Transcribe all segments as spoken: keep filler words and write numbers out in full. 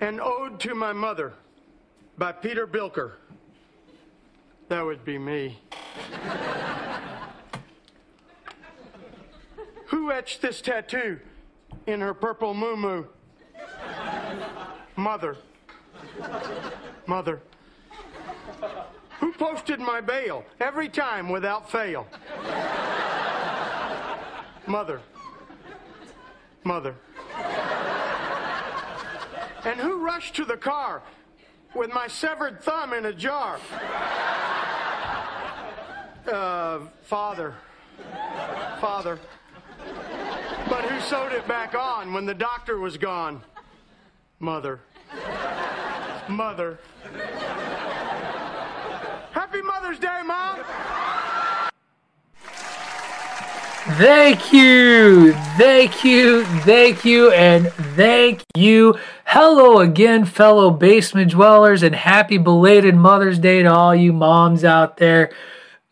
An Ode to My Mother by Peter Bilker. That would be me. Who etched this tattoo in her purple muumuu? Mother. Mother. Who posted my bail every time without fail? Mother. Mother. And who rushed to the car with my severed thumb in a jar? Uh, father. Father. But who sewed it back on when the doctor was gone? Mother. Mother. Happy Mother's Day, Mom! Thank you, thank you, thank you, and thank you. Hello again, fellow basement dwellers, and happy belated Mother's Day to all you moms out there.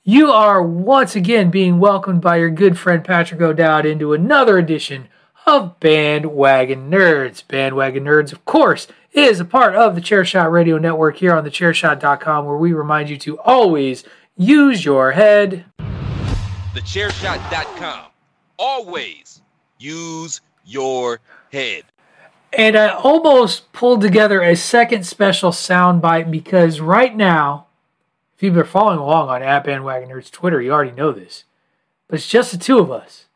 You are once again being welcomed by your good friend Patrick O'Dowd into another edition of Bandwagon Nerds. Bandwagon Nerds, of course, is a part of the Chair Shot Radio Network here on the chair shot dot com, where we remind you to always use your head. the chair shot dot com. Always use your head. And I almost pulled together a second special soundbite, because right now, if you've been following along on at Bandwagon Nerds Twitter, you already know this. But it's just the two of us.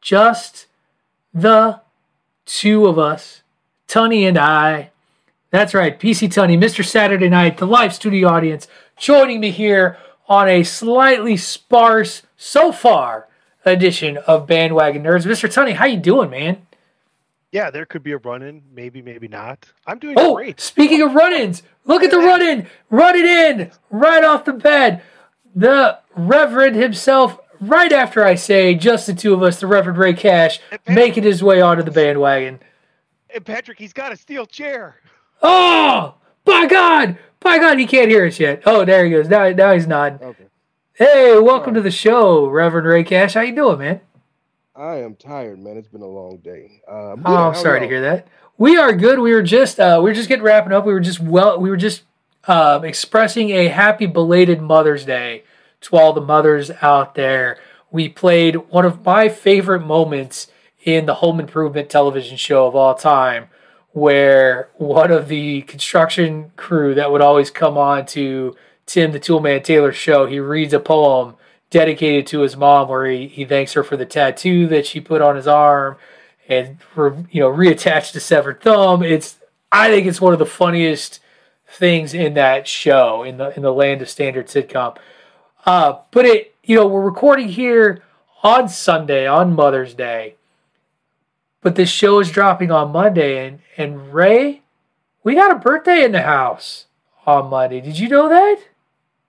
Just the two of us. Tunney and I. That's right, P C Tunney, Mister Saturday Night, the live studio audience, joining me here on a slightly sparse, so far, edition of Bandwagon Nerds. Mister Tunney, how you doing, man? Yeah, there could be a run-in. Maybe, maybe not. I'm doing oh, great. Speaking of run-ins, look at the run-in. Run it in right off the bat. The Reverend himself, right after I say just the two of us, the Reverend Ray Cash, Patrick, making his way onto the bandwagon. And Patrick, he's got a steel chair. Oh, by God. By God, he can't hear us yet. Oh, there he goes. Now, now he's nodding. Okay. Hey, welcome to the show, Reverend Ray Cash. How you doing, man? I am tired, man. It's been a long day. Uh, I'm oh, I'm sorry long? to hear that. We are good. We were just uh, we were just getting wrapping up. We were just well. We were just uh, expressing a happy belated Mother's Day to all the mothers out there. We played one of my favorite moments in the Home Improvement television show of all time, where one of the construction crew that would always come on to Tim the Toolman Taylor's show, he reads a poem dedicated to his mom, where he, he thanks her for the tattoo that she put on his arm and re, you know reattached the severed thumb. It's I think it's one of the funniest things in that show, in the in the land of standard sitcom. Uh, but it you know we're recording here on Sunday, on Mother's Day, but this show is dropping on Monday, and and Ray, we got a birthday in the house on Monday. Did you know that?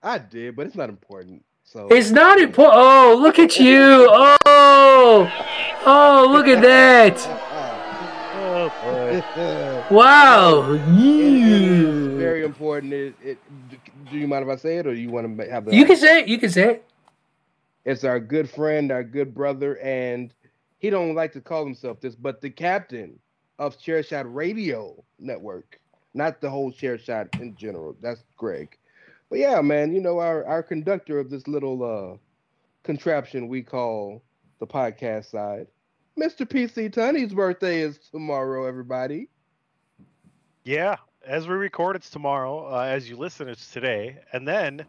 I did, but it's not important. So it's not important. Oh, look at you. Oh, oh, look at that. Wow. It, it very important. It, it, do you mind if I say it, or do you want to have the... You can say it. You can say it. It's our good friend, our good brother, and he don't like to call himself this, but the captain of Chair Shot Radio Network, not the whole Chair Shot in general. That's Greg. But yeah, man, you know, our, our conductor of this little uh, contraption we call the podcast side, Mister P C Tunney's birthday is tomorrow, everybody. Yeah, as we record, it's tomorrow. Uh, as you listen, it's today. And then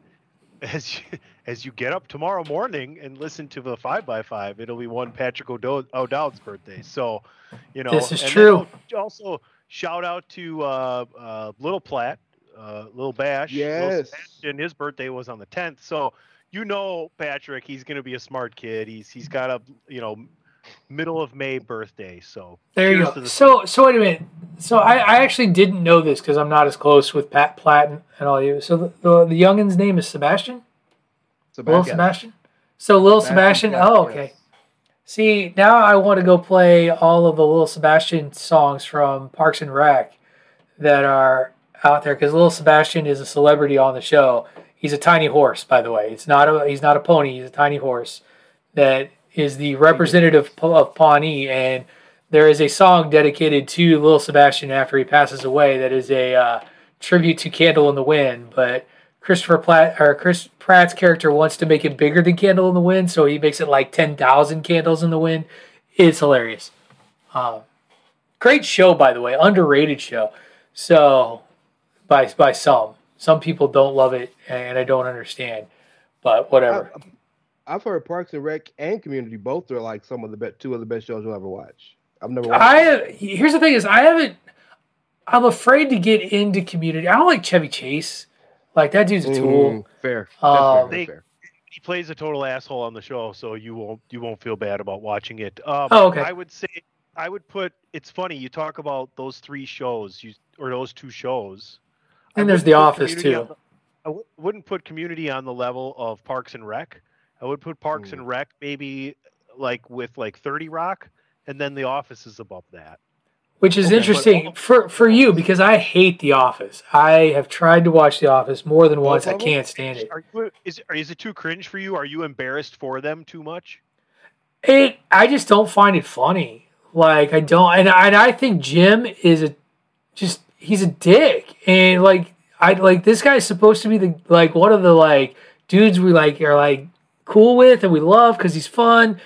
as you, as you get up tomorrow morning and listen to the five by five, it'll be one Patrick O'Dowd, O'Dowd's birthday. So, you know. This is and true. Also, shout out to uh, uh, Little Platt. Uh, Lil Bash, yes, and his birthday was on the tenth. So you know, Patrick, he's going to be a smart kid. He's he's got a you know middle of May birthday. So there you go. The so story. so wait a minute. So I, I actually didn't know this because I'm not as close with Pat Platt and, and all you. So the, the the youngin's name is Sebastian. Sebastian. Lil Sebastian. So Lil Sebastian. Sebastian. Oh, okay. Yes. See, now I want to go play all of the Lil Sebastian songs from Parks and Rec that are out there, because Lil Sebastian is a celebrity on the show. He's a tiny horse, by the way. It's not a he's not a pony. He's a tiny horse that is the representative of Pawnee, and there is a song dedicated to Lil Sebastian after he passes away that is a uh, tribute to Candle in the Wind. But Christopher Platt or Chris Pratt's character wants to make it bigger than Candle in the Wind, so he makes it like ten thousand candles in the wind. It's hilarious. Um, great show, by the way, underrated show. So. By by some. Some people don't love it, and I don't understand, but whatever. I, I've heard Parks and Rec and Community both are like some of the best, two of the best shows you'll ever watch. I've never watched I have, here's the thing is, I haven't, I'm afraid to get into Community. I don't like Chevy Chase. Like, that dude's a tool. Mm, fair. Um, they, fair. He plays a total asshole on the show, so you won't, you won't feel bad about watching it. Um, oh, okay. I would say, I would put, it's funny, you talk about those three shows, you or those two shows. And there's The Office, too. The, I w- wouldn't put Community on the level of Parks and Rec. I would put Parks mm. and Rec maybe like with like thirty Rock, and then The Office is above that. Which is okay, interesting but, for for you, because I hate The Office. I have tried to watch The Office more than once. I can't stand it. Are you, is, is it too cringe for you? Are you embarrassed for them too much? It, I just don't find it funny. Like, I don't. And, and I think Jim is a just... he's a dick, and like I like this guy's supposed to be the like one of the like dudes we like are like cool with and we love because he's fun,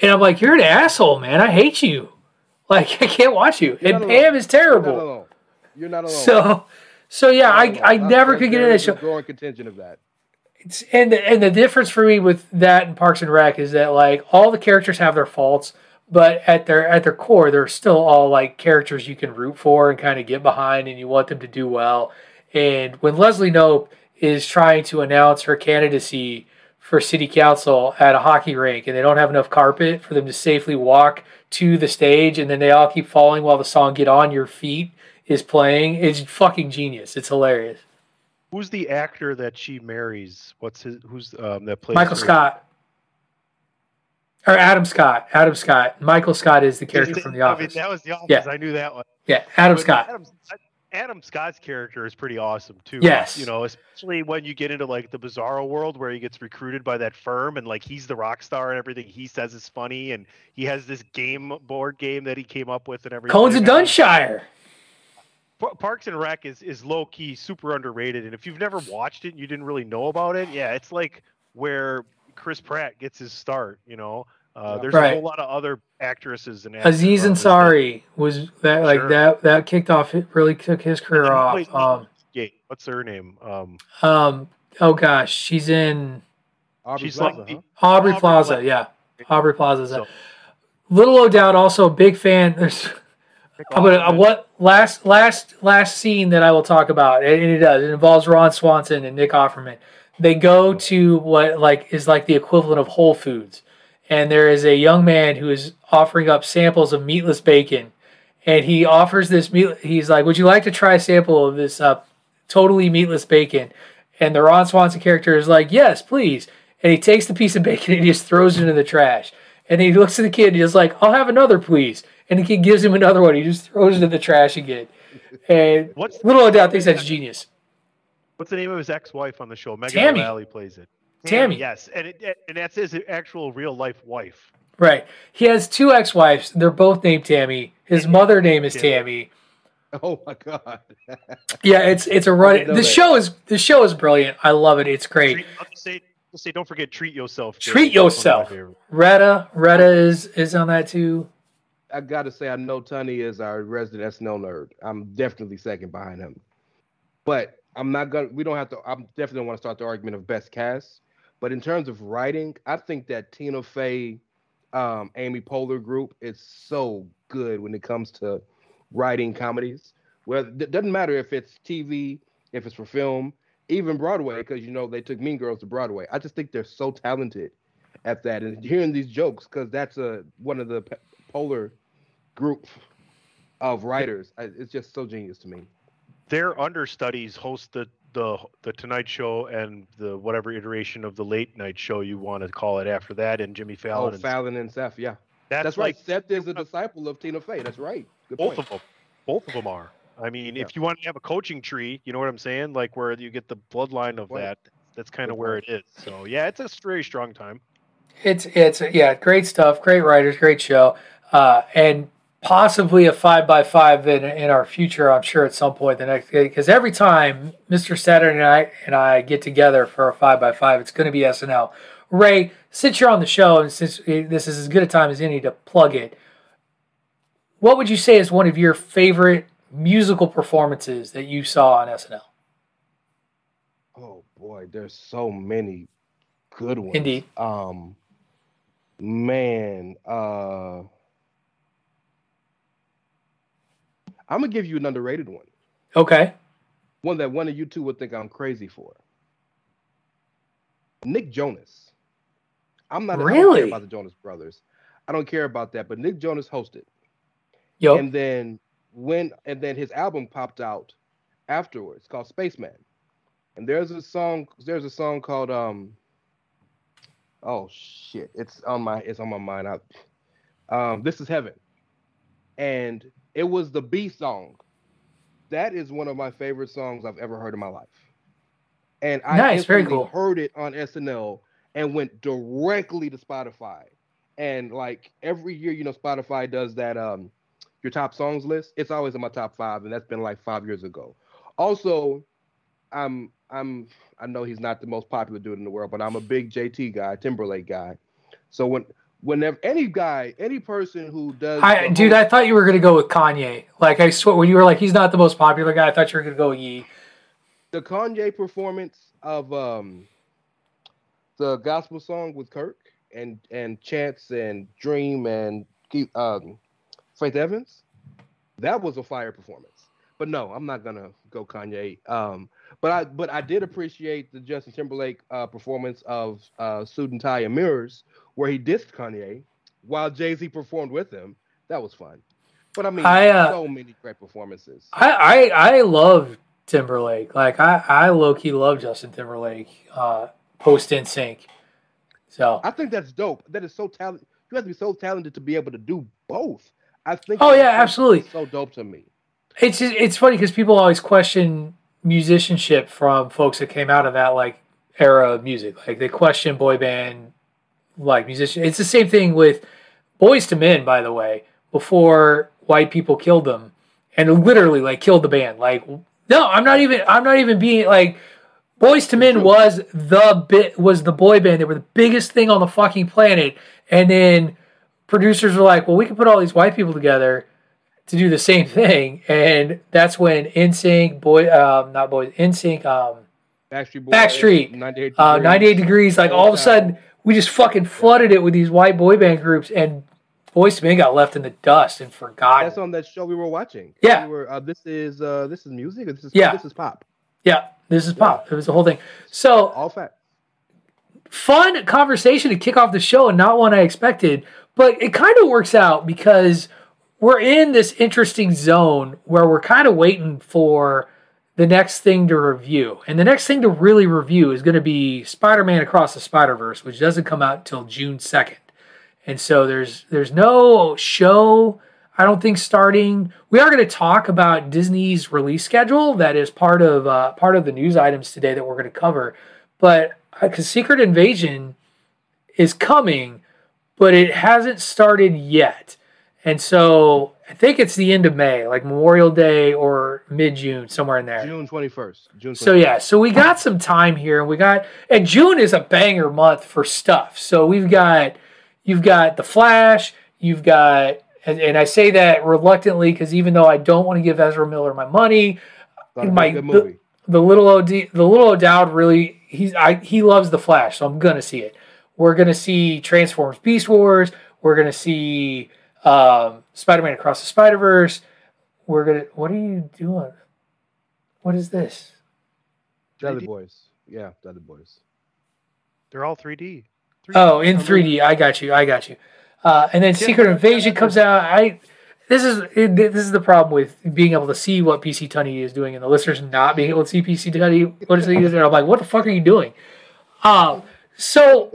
and I'm like, you're an asshole, man. I hate you. Like, I can't watch you. You're and Pam is terrible. You're not alone. You're not alone. So, so yeah, I I I'm never could get into that show. Growing contention of that. It's and the, and the difference for me with that and Parks and Rec is that like all the characters have their faults. But at their at their core, they're still all like characters you can root for and kind of get behind, and you want them to do well. And when Leslie Knope is trying to announce her candidacy for city council at a hockey rink, and they don't have enough carpet for them to safely walk to the stage, and then they all keep falling while the song "Get On Your Feet" is playing, it's fucking genius. It's hilarious. Who's the actor that she marries? What's his? Who's um, that plays Michael her? Scott? Or Adam Scott. Adam Scott. Michael Scott is the character from The Office. I mean, that was The Office. Yeah. I knew that one. Yeah, Adam but Scott. Adam, Adam Scott's character is pretty awesome, too. Yes. You know, especially when you get into, like, the bizarro world where he gets recruited by that firm and, like, he's the rock star and everything he says is funny. And he has this game board game that he came up with and everything. Cones of Dunshire. Parks and Rec is, is low-key, super underrated. And if you've never watched it and you didn't really know about it, yeah, it's like where Chris Pratt gets his start, you know. Uh, there's right. a whole lot of other actresses and actors. Aziz Ansari was that like sure. that that kicked off. It really took his career off. Um, yeah, what's her name? Um, um, oh gosh, she's in. Aubrey she's Plaza. Like the, Aubrey, Aubrey Plaza, Plaza, yeah, Aubrey Plaza. So. Little O'Dowd, also a big fan. There's. I'm gonna, uh, what last last last scene that I will talk about, and it does. It involves Ron Swanson and Nick Offerman. They go to what like is like the equivalent of Whole Foods, and there is a young man who is offering up samples of meatless bacon, and he offers this meat. He's like, "Would you like to try a sample of this uh, totally meatless bacon?" And the Ron Swanson character is like, "Yes, please." And he takes the piece of bacon and he just throws it into the trash. And then he looks at the kid and he's like, "I'll have another, please." And the kid gives him another one. He just throws it in the trash again. And What's Little O'Dowd thinks that's genius. What's the name of his ex-wife on the show? Megan Tammy. O'Reilly plays it. Tammy. Tammy. Yes, and it, and that's his actual real-life wife. Right. He has two ex-wives. They're both named Tammy. His mother name is Tammy. Oh my God. Yeah, it's it's a run. The show is the show is brilliant. I love it. It's great. Treat, I'll just say, I'll say, don't forget treat yourself. Dave. Treat yourself. Retta Retta is is on that too. I gotta say, I know Tunney is our resident S N L nerd. I'm definitely second behind him, but I'm not gonna. We don't have to. I'm definitely don't want to start the argument of best cast. But in terms of writing, I think that Tina Fey, um, Amy Poehler group is so good when it comes to writing comedies. Well, it doesn't matter if it's T V, if it's for film, even Broadway, because, you know, they took Mean Girls to Broadway. I just think they're so talented at that. And hearing these jokes, because that's a, one of the Poehler group of writers. It's just so genius to me. Their understudies host the The, the Tonight Show and the whatever iteration of the late night show you want to call it after that, and Jimmy Fallon. Oh, and Fallon and Seth, yeah. That's, that's like, right. Seth is a disciple of Tina Fey. That's right. Good both point. of them. Both of them are. I mean, yeah. If you want to have a coaching tree, you know what I'm saying? Like where you get the bloodline of that. That's kind of where it is. So, yeah, it's a very strong time. It's, it's yeah, great stuff. Great writers. Great show. Uh, and possibly a five by five in in our future, I'm sure at some point the next day, because every time Mister Saturday Night and I get together for a five by five, it's going to be S N L. Ray, since you're on the show and since this is as good a time as any to plug it, what would you say is one of your favorite musical performances that you saw on S N L? Oh boy, there's so many good ones. Indeed. Um, man, uh. I'm going to give you an underrated one. Okay. One that one of you two would think I'm crazy for. Nick Jonas. I'm not really? I don't care about the Jonas Brothers. I don't care about that, but Nick Jonas hosted. Yep. And then when and then his album popped out afterwards called Spaceman. And there's a song there's a song called um Oh shit, it's on my it's on my mind. I, um This Is Heaven. And it was the B song. That is one of my favorite songs I've ever heard in my life. And I nice, very cool. heard it on S N L and went directly to Spotify. And like every year, you know, Spotify does that, um, your top songs list. It's always in my top five. And that's been like five years ago. Also, I'm, I'm, I know he's not the most popular dude in the world, but I'm a big J T guy, Timberlake guy. So when, Whenever any guy, any person who does, I, dude, I thought you were gonna go with Kanye. Like I swear, when you were like, he's not the most popular guy, I thought you were gonna go with Ye. The Kanye performance of um, the gospel song with Kirk and and Chance and Dream and um, Faith Evans, that was a fire performance. But no, I'm not gonna go Kanye. Um, but I but I did appreciate the Justin Timberlake uh, performance of uh, Suit and Tie and Mirrors, where he dissed Kanye while Jay-Z performed with him. That was fun. But I mean, I, uh, so many great performances. I, I, I love Timberlake. Like I, I low-key love Justin Timberlake uh, post NSYNC. So I think that's dope. That is so talented. You have to be so talented to be able to do both. I think. Oh yeah, absolutely. So dope to me. It's just, it's funny because people always question musicianship from folks that came out of that like era of music. Like they question boy band. Like musician, it's the same thing with Boyz two Men. By the way, before white people killed them and literally like killed the band. Like, no, I'm not even. I'm not even being like Boyz two Men was the bit was the boy band. They were the biggest thing on the fucking planet. And then producers were like, well, we can put all these white people together to do the same thing. And that's when NSYNC, boy, um, not boy, NSYNC, um, Backstreet, boy, Backstreet, ninety-eight degrees, uh, ninety-eight degrees. Like all of a sudden. We just fucking flooded it with these white boy band groups, and Boyz two Men got left in the dust and forgotten. That's on that show we were watching. Yeah, we were, uh, this is uh, this is music. Or this is yeah. this is pop. Yeah, this is yeah. pop. It was the whole thing. So all fact. Fun conversation to kick off the show, and not one I expected, but it kind of works out because we're in this interesting zone where we're kind of waiting for the next thing to review. And the next thing to really review is going to be Spider-Man Across the Spider-Verse, which doesn't come out until June second. And so there's there's no show, I don't think, starting. We are going to talk about Disney's release schedule. That is part of uh, part of the news items today that we're going to cover. But because Secret Invasion is coming, but it hasn't started yet. And so I think it's the end of May, like Memorial Day or mid-June, somewhere in there. June twenty-first. June twenty-first. So, yeah. So, we got some time here. And we got... And June is a banger month for stuff. So, we've got... You've got The Flash. You've got... And, and I say that reluctantly because even though I don't want to give Ezra Miller my money... My, good movie. The, the little O'D, the little O'Dowd really... He's, I, he loves The Flash, so I'm going to see it. We're going to see Transformers Beast Wars. We're going to see... Um, Spider-Man Across the Spider-Verse. We're gonna. What are you doing? What is this? Dead Boys. Yeah, Dead Boys. They're all three D. three D. Oh, in three D. I got you. I got you. Uh, and then yeah, Secret Invasion comes out. I. This is it, this is the problem with being able to see what P C Tunney is doing, and the listeners not being able to see P C Tunney. What is he doing? I'm like, what the fuck are you doing? Um. So.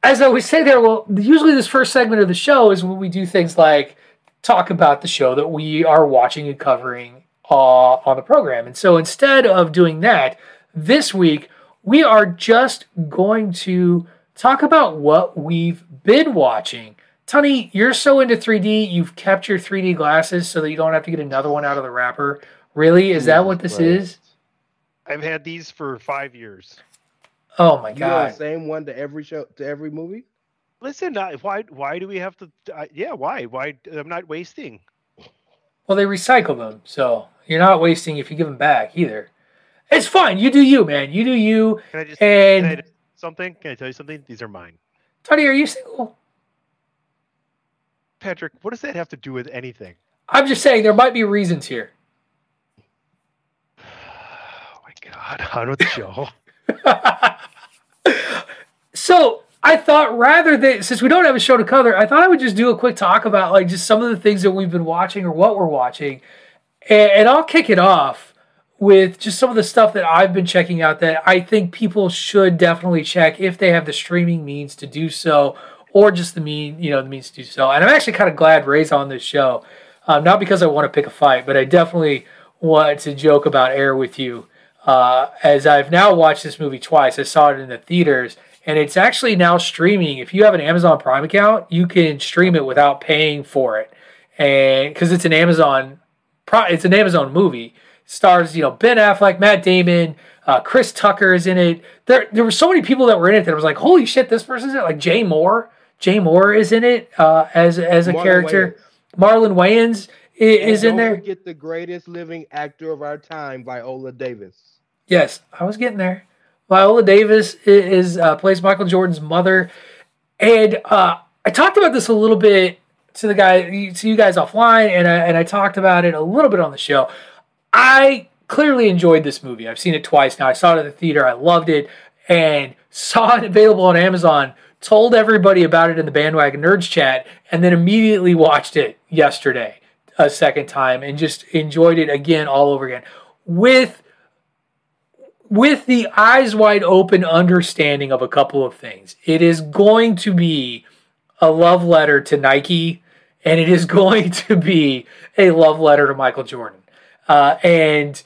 As I always say there, well, usually this first segment of the show is when we do things like talk about the show that we are watching and covering uh, on the program. And so instead of doing that, this week we are just going to talk about what we've been watching. Tunney, you're so into three D, you've kept your three D glasses so that you don't have to get another one out of the wrapper. Really? Is that what this is? I've had these for five years. Oh my God! You the same one to every show, to every movie. Listen, I, why? Why do we have to? I, yeah, why? Why? I'm not wasting. Well, they recycle them, so you're not wasting if you give them back either. It's fine. You do you, man. You do you. Can I just and can I do something? Can I tell you something? These are mine. Tunney, are you single? Patrick, what does that have to do with anything? I'm just saying there might be reasons here. Oh my God! On with the show. So I thought rather than, since we don't have a show to cover, I thought I would just do a quick talk about like just some of the things that we've been watching or what we're watching. And, and I'll kick it off with just some of the stuff that I've been checking out that I think people should definitely check if they have the streaming means to do so, or just the mean, you know, the means to do so. And I'm actually kind of glad Ray's on this show. Um, not because I want to pick a fight, but I definitely want to joke about air with you. Uh, as I've now watched this movie twice, I saw it in the theaters, and it's actually now streaming. If you have an Amazon Prime account, you can stream it without paying for it, and because it's an Amazon, it's an Amazon movie. It stars, you know, Ben Affleck, Matt Damon, uh, Chris Tucker is in it. There, there were so many people that were in it that I was like, holy shit, this person's in it. Like Jay Moore, Jay Moore is in it uh, as as a Marlon character. Wayans. Marlon Wayans is, is in there. Don't forget the greatest living actor of our time, Viola Davis. Yes, I was getting there. Viola Davis is, is uh, plays Michael Jordan's mother, and uh, I talked about this a little bit to the guy, to you guys offline, and I, and I talked about it a little bit on the show. I clearly enjoyed this movie. I've seen it twice now. I saw it at the theater. I loved it, and saw it available on Amazon. Told everybody about it in the Bandwagon Nerds chat, and then immediately watched it yesterday a second time, and just enjoyed it again all over again with. With the eyes wide open understanding of a couple of things. It is going to be a love letter to Nike, and it is going to be a love letter to Michael Jordan. Uh, and,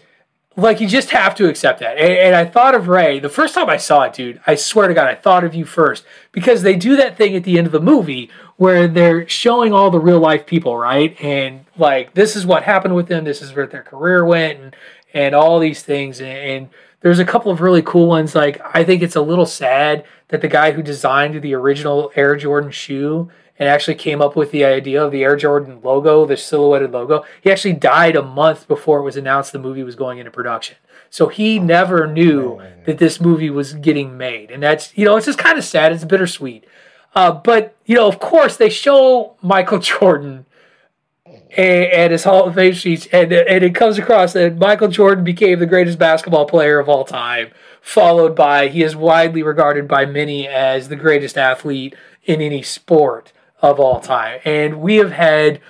like, you just have to accept that. And, and I thought of Ray. The first time I saw it, dude, I swear to God, I thought of you first. Because they do that thing at the end of the movie where they're showing all the real-life people, right? And, like, this is what happened with them. This is where their career went and, and all these things. And... and there's a couple of really cool ones. Like, I think it's a little sad that the guy who designed the original Air Jordan shoe and actually came up with the idea of the Air Jordan logo, the silhouetted logo, he actually died a month before it was announced the movie was going into production. So he never knew that this movie was getting made. And that's, you know, it's just kind of sad. It's bittersweet. Uh, but, you know, of course, they show Michael Jordan and his Hall of Fame sheets, and, and it comes across that Michael Jordan became the greatest basketball player of all time, followed by, he is widely regarded by many as the greatest athlete in any sport of all time. And we have had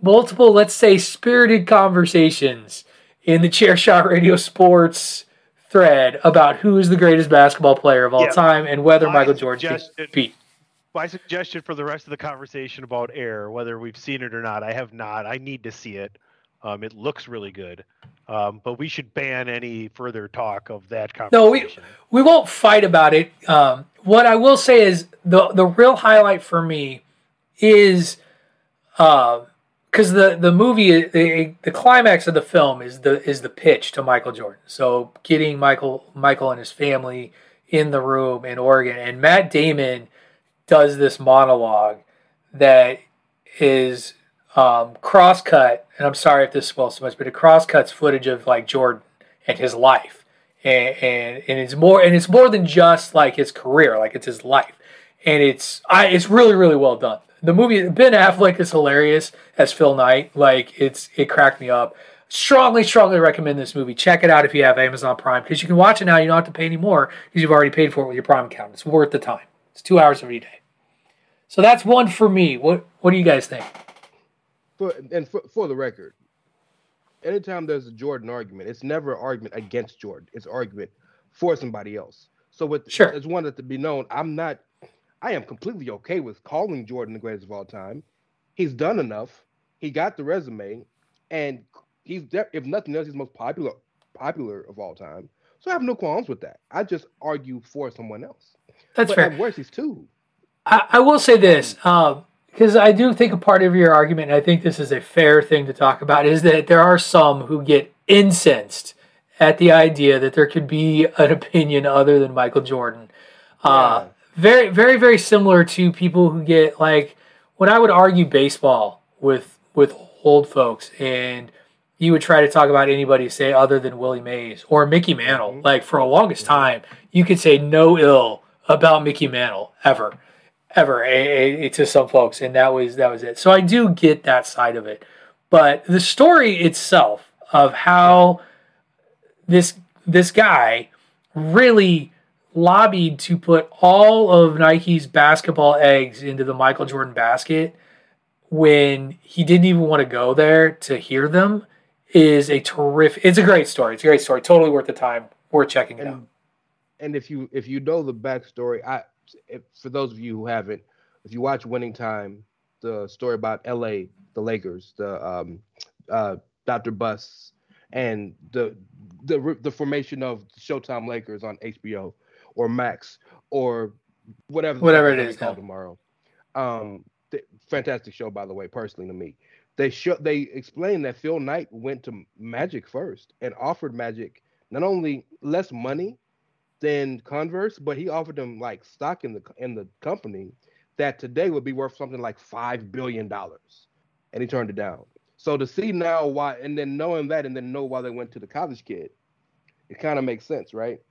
multiple, let's say, spirited conversations in the Chair Shot Radio Sports thread about who is the greatest basketball player of all yeah. time and whether I Michael Jordan can beat. My suggestion for the rest of the conversation about Air, whether we've seen it or not, I have not. I need to see it. Um, it looks really good. Um, but we should ban any further talk of that conversation. No, we, we won't fight about it. Um, what I will say is the, the real highlight for me is uh, because the the movie, the, the climax of the film is the is the pitch to Michael Jordan. So getting Michael Michael and his family in the room in Oregon, and Matt Damon does this monologue that is um, crosscut. And I'm sorry if this spoils so much, but it crosscuts footage of like Jordan and his life, and, and and it's more and it's more than just like his career, like it's his life, and it's I it's really really well done. The movie, Ben Affleck is hilarious as Phil Knight. Like it's it cracked me up. Strongly, strongly recommend this movie. Check it out if you have Amazon Prime, because you can watch it now. You don't have to pay any more because you've already paid for it with your Prime account. It's worth the time. It's two hours of your day. So that's one for me. What What do you guys think? For, and for, for the record, anytime there's a Jordan argument, it's never an argument against Jordan. It's an argument for somebody else. So with sure. It's one that to be known. I'm not. I am completely okay with calling Jordan the greatest of all time. He's done enough. He got the resume, and he's de- if nothing else, he's the most popular popular of all time. So I have no qualms with that. I just argue for someone else. That's but fair. At worst, he's two. I, I will say this, because um, I do think a part of your argument, and I think this is a fair thing to talk about, is that there are some who get incensed at the idea that there could be an opinion other than Michael Jordan. Uh, yeah. Very, very, very similar to people who get, like, when I would argue baseball with with old folks, and you would try to talk about anybody, say, other than Willie Mays or Mickey Mantle. Mm-hmm. Like, for the longest time, you could say no ill about Mickey Mantle, ever, ever, a, a, to some folks, and that was that was it. So I do get that side of it. But the story itself of how this this guy really lobbied to put all of Nike's basketball eggs into the Michael Jordan basket when he didn't even want to go there to hear them is a terrific, it's a great story. It's a great story. Totally worth the time. Worth checking it and, out. And if you, if you know the backstory, I, if, for those of you who haven't, if you watch Winning Time, the story about L A, the Lakers, the um, uh, Doctor Buss and the, the, the formation of Showtime Lakers on H B O, or Max, or whatever whatever it is called tomorrow. Um, th- fantastic show, by the way, personally to me. They show they explained that Phil Knight went to Magic first and offered Magic not only less money than Converse, but he offered them like stock in the in the company that today would be worth something like five billion dollars, and he turned it down. So to see now why, and then knowing that, and then know why they went to the college kid, it kind of makes sense, right?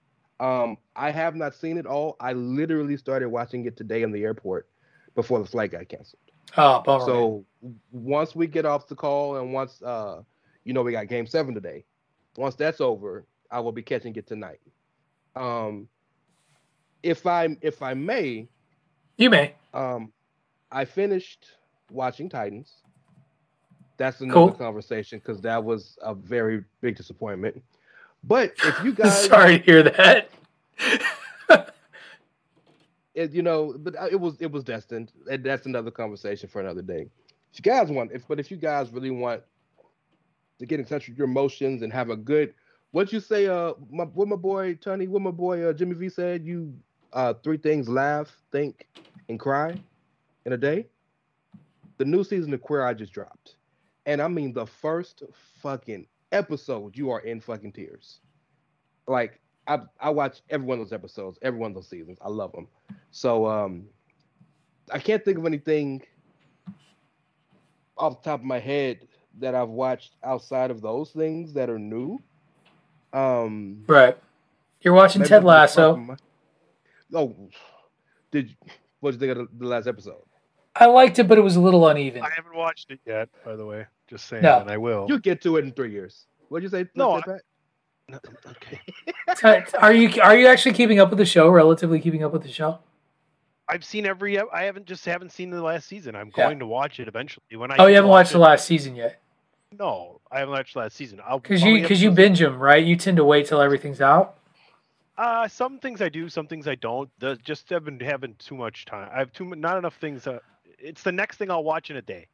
Um, I have not seen it all. I literally started watching it today in the airport before the flight got canceled. Oh, bummer. So once we get off the call and once, uh, you know, we got game seven today. Once that's over, I will be catching it tonight. Um, if I, if I may, you may, um, I finished watching Titans. That's another cool conversation. 'Cause that was a very big disappointment. But if you guys, sorry to hear that. it, you know, but it was it was destined, and that's another conversation for another day. If you guys want, if but if you guys really want to get in touch with your emotions and have a good, what'd you say? Uh, my, what my boy Tunney, what my boy uh, Jimmy V said. You uh, three things: laugh, think, and cry in a day. The new season of Queer Eye just dropped, and I mean the first fucking episode, you are in fucking tears. Like I, I watch every one of those episodes, every one of those seasons. I love them. So um, I can't think of anything off the top of my head that I've watched outside of those things that are new. Um, right. You're watching Ted Lasso. My... Oh, did you... what did you think of the last episode? I liked it, but it was a little uneven. I haven't watched it yet, by the way. Just saying, no. And I will. You'll get to it in three years. What'd you say? No. I... no okay. are you are you actually keeping up with the show? Relatively keeping up with the show? I've seen every. I haven't just haven't seen the last season. I'm yeah. going to watch it eventually. When I oh, you haven't watched it, the last season yet? No, I haven't watched the last season. I'll because you because you binge them, right? You tend to wait till everything's out. Uh, some things I do, some things I don't. The, just I've been having too much time. I have too not enough things. Uh, it's the next thing I'll watch in a day.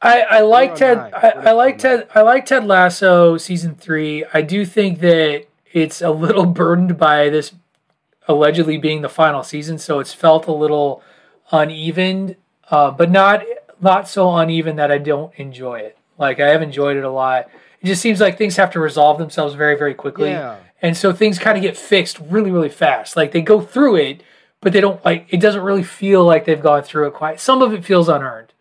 I, I like Ted. I, I like Ted. I like Ted Lasso season three. I do think that it's a little burdened by this allegedly being the final season, so it's felt a little uneven, uh, but not not so uneven that I don't enjoy it. Like, I have enjoyed it a lot. It just seems like things have to resolve themselves very, very quickly. Yeah. And so things kind of get fixed really, really fast. Like, they go through it, but they don't, like, it doesn't really feel like they've gone through it quite. Some of it feels unearned.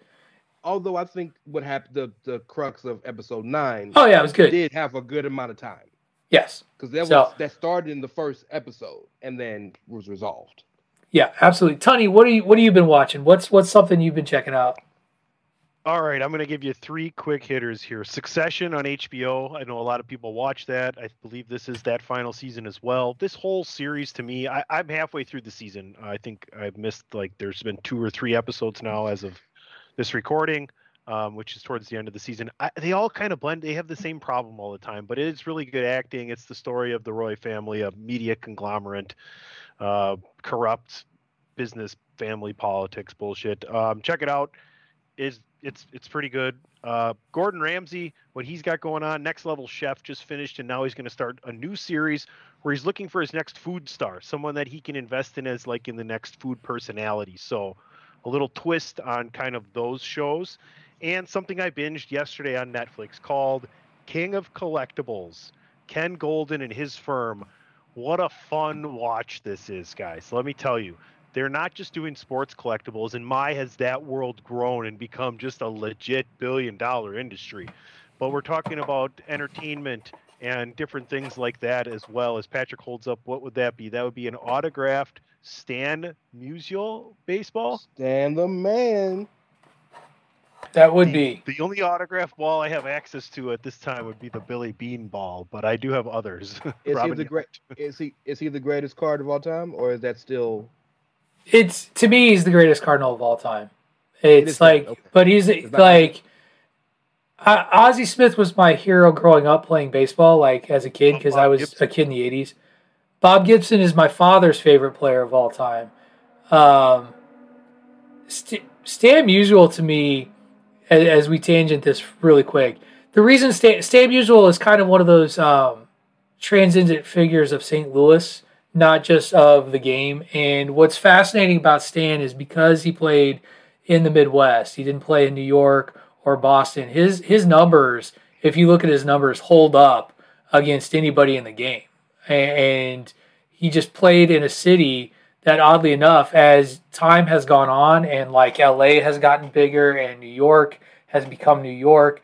Although I think what happened, the, the crux of episode nine. Oh, yeah, it was good. Did have a good amount of time. Yes. Because that, so, that started in the first episode and then was resolved. Yeah, absolutely. Tunney, what, what have you been watching? What's what's something you've been checking out? All right, I'm going to give you three quick hitters here. Succession on H B O. I know a lot of people watch that. I believe this is that final season as well. This whole series, to me, I, I'm halfway through the season. I think I've missed, like, there's been two or three episodes now as of this recording, um, which is towards the end of the season. I, they all kind of blend. They have the same problem all the time, but it's really good acting. It's the story of the Roy family, a media conglomerate, uh, corrupt business, family politics bullshit. Um, check it out. Is It's it's pretty good. Uh, Gordon Ramsay, what he's got going on, Next Level Chef just finished, and now he's going to start a new series where he's looking for his next food star, someone that he can invest in as, like, in the next food personality. So a little twist on kind of those shows. And something I binged yesterday on Netflix called King of Collectibles, Ken Golden and his firm. What a fun watch this is, guys. Let me tell you. They're not just doing sports collectibles, and my has that world grown and become just a legit billion-dollar industry. But we're talking about entertainment and different things like that as well. As Patrick holds up, what would that be? That would be an autographed Stan Musial baseball. Stan the man. That would be. The only autographed ball I have access to at this time would be the Billy Bean ball, but I do have others. Is he the great? Is he is he the greatest card of all time, or is that still? It's, to me, he's the greatest Cardinal of all time. It's it like, okay. But he's like, I, Ozzie Smith was my hero growing up playing baseball, like, as a kid, because I was Gibson. a kid in the eighties. Bob Gibson is my father's favorite player of all time. Um, St- Stan Musial, to me, as, as we tangent this really quick, the reason Stan, Stan Musial is kind of one of those um, transcendent figures of Saint Louis, not just of the game. And what's fascinating about Stan is because he played in the Midwest, he didn't play in New York or Boston, his his numbers, if you look at his numbers, hold up against anybody in the game. And he just played in a city that, oddly enough, as time has gone on and, like, L A has gotten bigger and New York has become New York,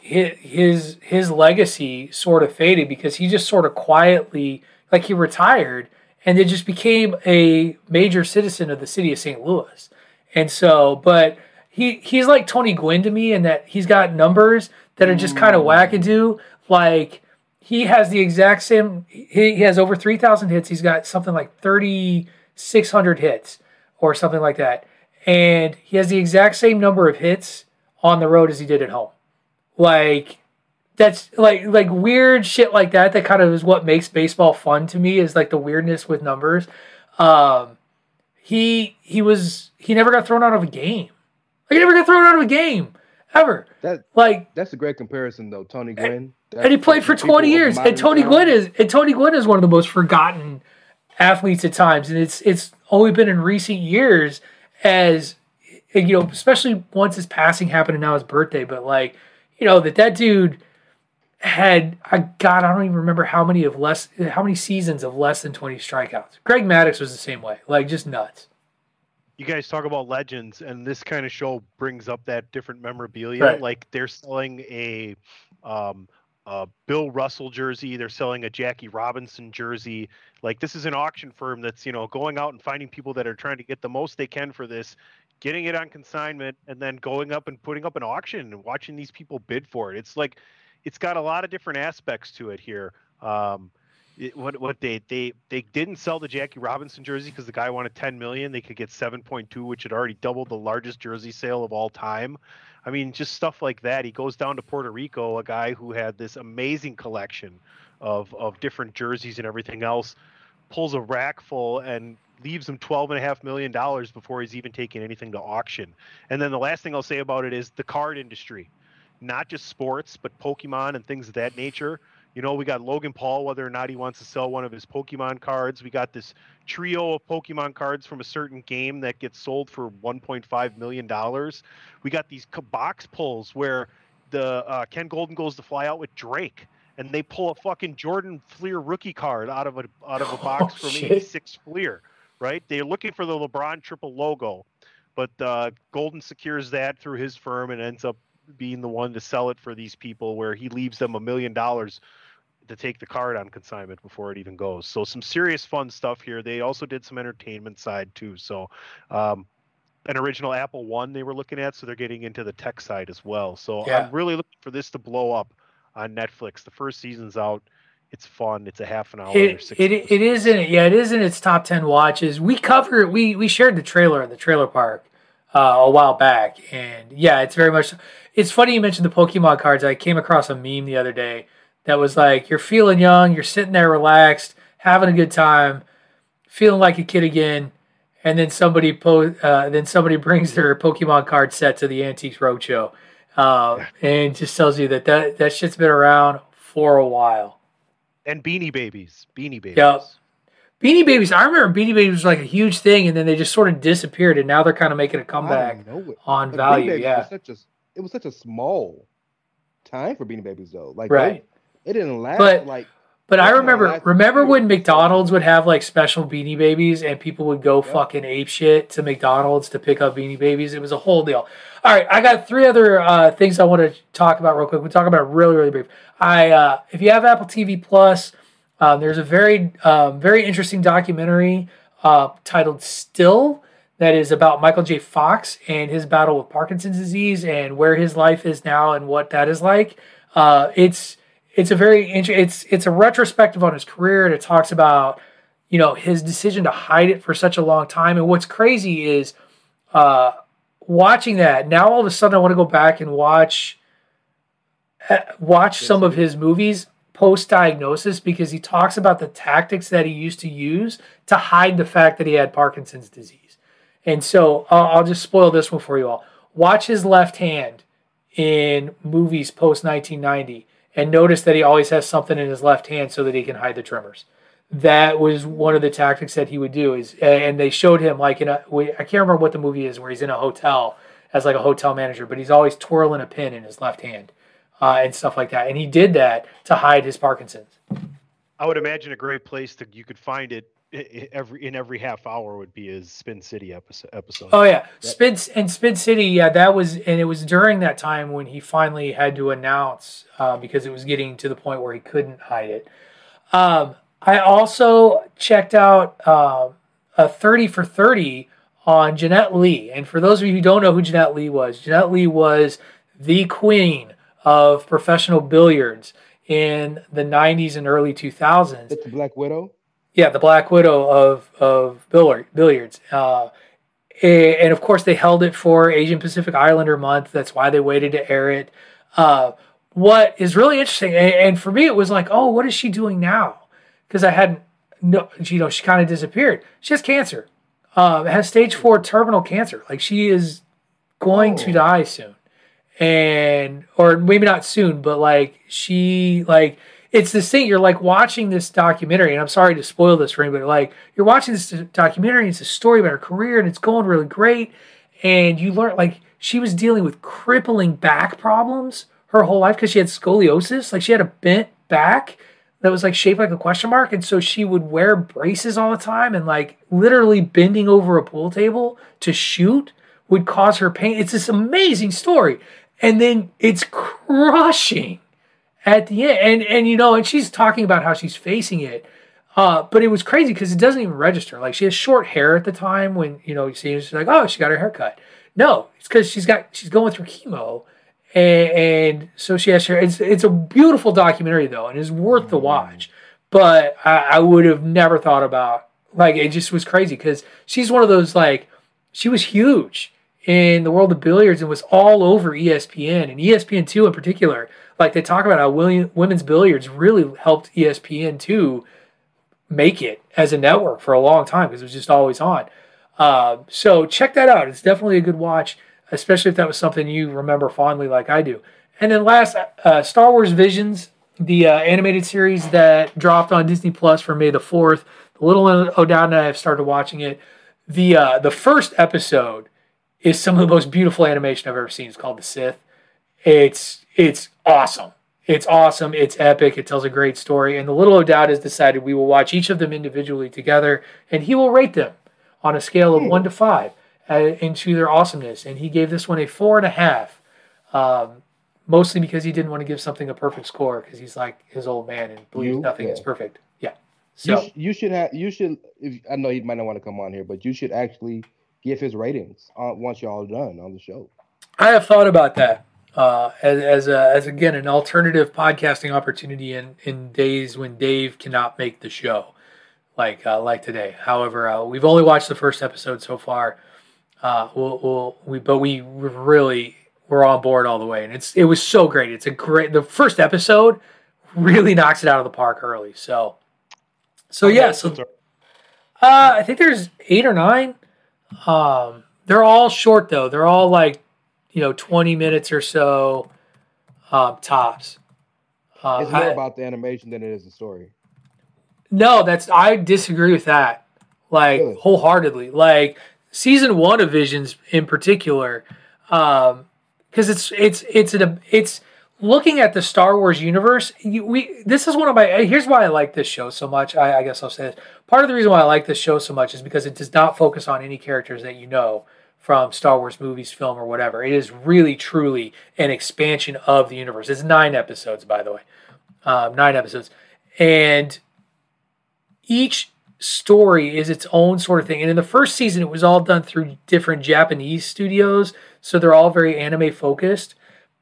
his his legacy sort of faded because he just sort of quietly, like, he retired and then just became a major citizen of the city of Saint Louis. And so, but he he's like Tony Gwynn to me in that he's got numbers that are just kind of wackadoo. Like, he has the exact same, he, he has over three thousand hits. He's got something like thirty-six hundred hits or something like that. And he has the exact same number of hits on the road as he did at home. Like, that's like like weird shit like that. That kind of is what makes baseball fun to me, is like the weirdness with numbers. Um, he he was he never got thrown out of a game. Like, he never got thrown out of a game ever. That, like, that's a great comparison though, Tony Gwynn. And, and he played for twenty years. And Tony time. Gwynn is and Tony Gwynn is one of the most forgotten athletes at times. And it's it's only been in recent years, as you know, especially once his passing happened and now his birthday. But, like, you know, that that dude had, I God, I don't even remember how many of less how many seasons of less than twenty strikeouts. Greg Maddux was the same way, like, just nuts. You guys talk about legends, and this kind of show brings up that different memorabilia. Right. Like, they're selling a, um, a Bill Russell jersey, they're selling a Jackie Robinson jersey. Like, this is an auction firm that's, you know, going out and finding people that are trying to get the most they can for this, getting it on consignment, and then going up and putting up an auction and watching these people bid for it. It's like, it's got a lot of different aspects to it here. Um, it, what what they, they they didn't sell the Jackie Robinson jersey because the guy wanted ten million dollars. They could get seven point two, which had already doubled the largest jersey sale of all time. I mean, just stuff like that. He goes down to Puerto Rico, a guy who had this amazing collection of, of different jerseys and everything else, pulls a rack full and leaves him twelve point five million dollars before he's even taking anything to auction. And then the last thing I'll say about it is the card industry. Not just sports, but Pokemon and things of that nature You know, we got Logan Paul, whether or not he wants to sell one of his Pokemon cards. We got this trio of Pokemon cards from a certain game that gets sold for one point five million dollars. We got these box pulls where the uh, Ken Golden goes to fly out with Drake, and they pull a fucking Jordan Fleer rookie card out of a out of a box oh, from shit. eighty-six Fleer, right? They're looking for the LeBron triple logo, but uh, Golden secures that through his firm and ends up being the one to sell it for these people, where he leaves them a million dollars to take the card on consignment before it even goes. So some serious fun stuff here. They also did some entertainment side too. So um, an original Apple One they were looking at, so they're getting into the tech side as well. So yeah. I'm really looking for this to blow up on Netflix. The first season's out. It's fun. It's a half an hour. It, or six it, it is in it. Yeah, it is in its top ten watches. We covered, we, we shared the trailer in the trailer park uh, a while back. And yeah, it's very much, it's funny you mentioned the Pokemon cards. I came across a meme the other day that was like, you're feeling young, you're sitting there relaxed, having a good time, feeling like a kid again. And then somebody po- uh, then somebody brings their Pokemon card set to the Antiques Roadshow. Um, and just tells you that, that that shit's been around for a while. And Beanie Babies. Beanie Babies. Yep. Beanie Babies. I remember Beanie Babies was like a huge thing, and then they just sort of disappeared, and now they're kind of making a comeback on like value. Beanie yeah. Was such a, it was such a small time for Beanie Babies, though. Like, right. They, it didn't last. But, like, but I remember remember when McDonald's would have like special Beanie Babies, and people would go yep. fucking apeshit to McDonald's to pick up Beanie Babies. It was a whole deal. All right, I got three other uh, things I want to talk about real quick. We'll talk about it really, really brief. I, uh, if you have Apple T V Plus, um, there's a very, um, very interesting documentary uh, titled "Still" that is about Michael J. Fox and his battle with Parkinson's disease and where his life is now and what that is like. Uh, it's it's a very inter- it's it's a retrospective on his career, and it talks about, you know, his decision to hide it for such a long time. And what's crazy is. Uh, Watching that now, all of a sudden, I want to go back and watch watch yes, some of his movies post-diagnosis, because he talks about the tactics that he used to use to hide the fact that he had Parkinson's disease. And so, uh, I'll just spoil this one for you all. Watch his left hand in movies post nineteen ninety, and notice that he always has something in his left hand so that he can hide the tremors. That was one of the tactics that he would do. Is, and they showed him like in a, I can't remember what the movie is, where he's in a hotel as like a hotel manager, but he's always twirling a pen in his left hand uh, and stuff like that. And he did that to hide his Parkinson's. I would imagine a great place that you could find it in every in every half hour would be his Spin City episode. episode. Oh yeah, that, Spin and Spin City. Yeah, that was, and it was during that time when he finally had to announce uh, because it was getting to the point where he couldn't hide it. Um, I also checked out uh, a thirty for thirty on Jeanette Lee. And for those of you who don't know who Jeanette Lee was, Jeanette Lee was the queen of professional billiards in the nineties and early two thousands. It's the Black Widow? Yeah, the Black Widow of, of billiards. Uh, and, of course, they held it for Asian Pacific Islander Month. That's why they waited to air it. Uh, what is really interesting, and, and for me it was like, oh, what is she doing now? Because I hadn't, no, you know, she kind of disappeared. She has cancer, um, has stage four terminal cancer. Like, she is going oh. to die soon, and or maybe not soon, but like she, like it's this thing. You're like watching this documentary, and I'm sorry to spoil this for anybody. Like, you're watching this documentary, and it's a story about her career, and it's going really great, and you learn like she was dealing with crippling back problems her whole life because she had scoliosis. Like, she had a bent back that was like shaped like a question mark, and so she would wear braces all the time, and like literally bending over a pool table to shoot would cause her pain. It's this amazing story, and then it's crushing at the end, and and you know, and she's talking about how she's facing it, uh, but it was crazy because it doesn't even register. Like, she has short hair at the time when, you know, you see she's like, oh, she got her hair cut. No, it's because she's got she's going through chemo. And, and so she has her, it's, it's a beautiful documentary though, and it's worth the watch, but I, I would have never thought about, like, it just was crazy because she's one of those, like, she was huge in the world of billiards and was all over E S P N and E S P N two in particular. Like, they talk about how William, women's billiards really helped E S P N two make it as a network for a long time because it was just always on. Uh, so check that out. It's definitely a good watch, especially if that was something you remember fondly like I do. And then last, uh, Star Wars Visions the uh, animated series that dropped on Disney Plus for May the fourth. The little O'Dowd and I have started watching it. The uh, the first episode is some of the most beautiful animation I've ever seen. It's called The Sith. It's it's awesome. It's awesome. It's epic. It tells a great story. And the little O'Dowd has decided we will watch each of them individually together, and he will rate them on a scale of one to five uh, into their awesomeness. And he gave this one a four and a half, um, mostly because he didn't want to give something a perfect score because he's like his old man and believes you, nothing yeah. is perfect. Yeah. So you, sh- you should have. You should. If, I know you might not want to come on here, but you should actually give his ratings uh, once y'all are done on the show. I have thought about that. Uh, as as, a, as again an alternative podcasting opportunity in, in days when Dave cannot make the show, like uh, like today. However, uh, we've only watched the first episode so far. Uh, we'll, we'll we but we really we're on board all the way, and it's it was so great. It's a great the first episode really knocks it out of the park early. So so yeah, so uh, I think there's eight or nine. Um, they're all short though. They're all like. You know, twenty minutes or so, um, tops. Uh, it's more I, about the animation than it is the story. No, that's I disagree with that, like really? wholeheartedly. Like season one of Visions in particular, because um, it's it's it's an, it's looking at the Star Wars universe. You, we this is one of my here's why I like this show so much. I, I guess I'll say this. Part of the reason why I like this show so much is because it does not focus on any characters that you know. From Star Wars movies, film, or whatever. It is really, truly an expansion of the universe. It's nine episodes, by the way. Um, nine episodes. And each story is its own sort of thing. And in the first season, it was all done through different Japanese studios, so they're all very anime-focused.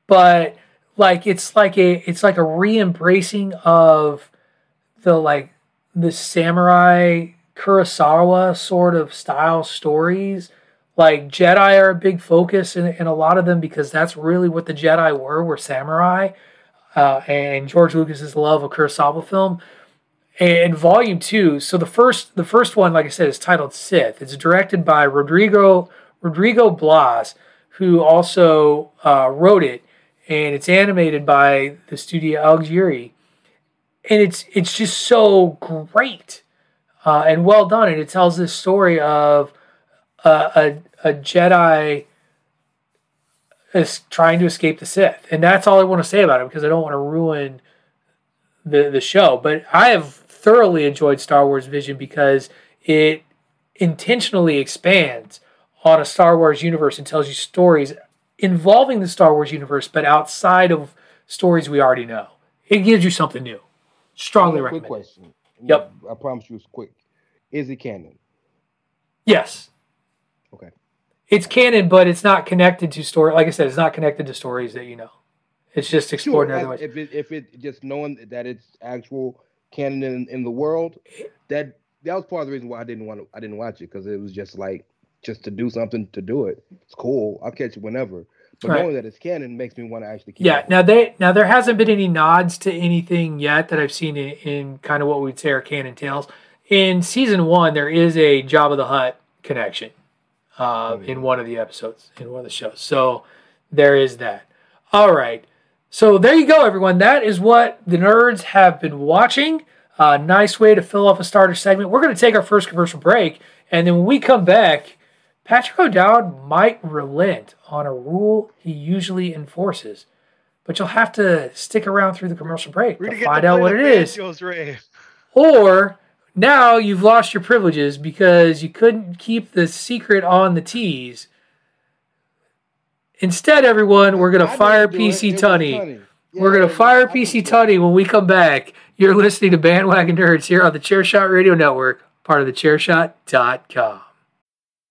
But like it's like a it's like a re-embracing of the like the samurai Kurosawa sort of style stories. Like, Jedi are a big focus in, in a lot of them because that's really what the Jedi were, were samurai. Uh, and George Lucas's love of Kurosawa film. And Volume two, so the first the first one, like I said, is titled Sith. It's directed by Rodrigo Rodrigo Blas, who also uh, wrote it. And it's animated by the studio Aogiri. And it's, it's just so great uh, and well done. And it tells this story of... Uh, a a Jedi is trying to escape the Sith, and that's all I want to say about it because I don't want to ruin the the show. But I have thoroughly enjoyed Star Wars Vision because it intentionally expands on a Star Wars universe and tells you stories involving the Star Wars universe, but outside of stories we already know. It gives you something new. Strongly recommend. Quick question. Yep. I promise you, it's quick. Is it canon? Yes. Okay. It's canon, but it's not connected to story. Like I said, it's not connected to stories that you know. It's just explored sure, in other ways. If it, if it just knowing that it's actual canon in, in the world, that that was part of the reason why I didn't want to. I didn't watch it because it was just like just to do something to do it. It's cool. I'll catch it whenever. But right. Knowing that it's canon makes me want to actually. Keep yeah. It. Now they now there hasn't been any nods to anything yet that I've seen in, in kind of what we'd say are canon tales. In season one, there is a Jabba the Hutt connection. Uh, in one of the episodes, in one of the shows. So there is that. All right. So there you go, everyone. That is what the nerds have been watching. Uh, nice way to fill off a starter segment. We're going to take our first commercial break, and then when we come back, Patrick O'Dowd might relent on a rule he usually enforces. But you'll have to stick around through the commercial break to find out what it is. Or... Now you've lost your privileges because you couldn't keep the secret on the tees. Instead, everyone, we're going to fire P C Tunney. We're going to fire P C Tunney when we come back. You're listening to Bandwagon Nerds here on the Chair Shot Radio Network, part of the chair shot dot com.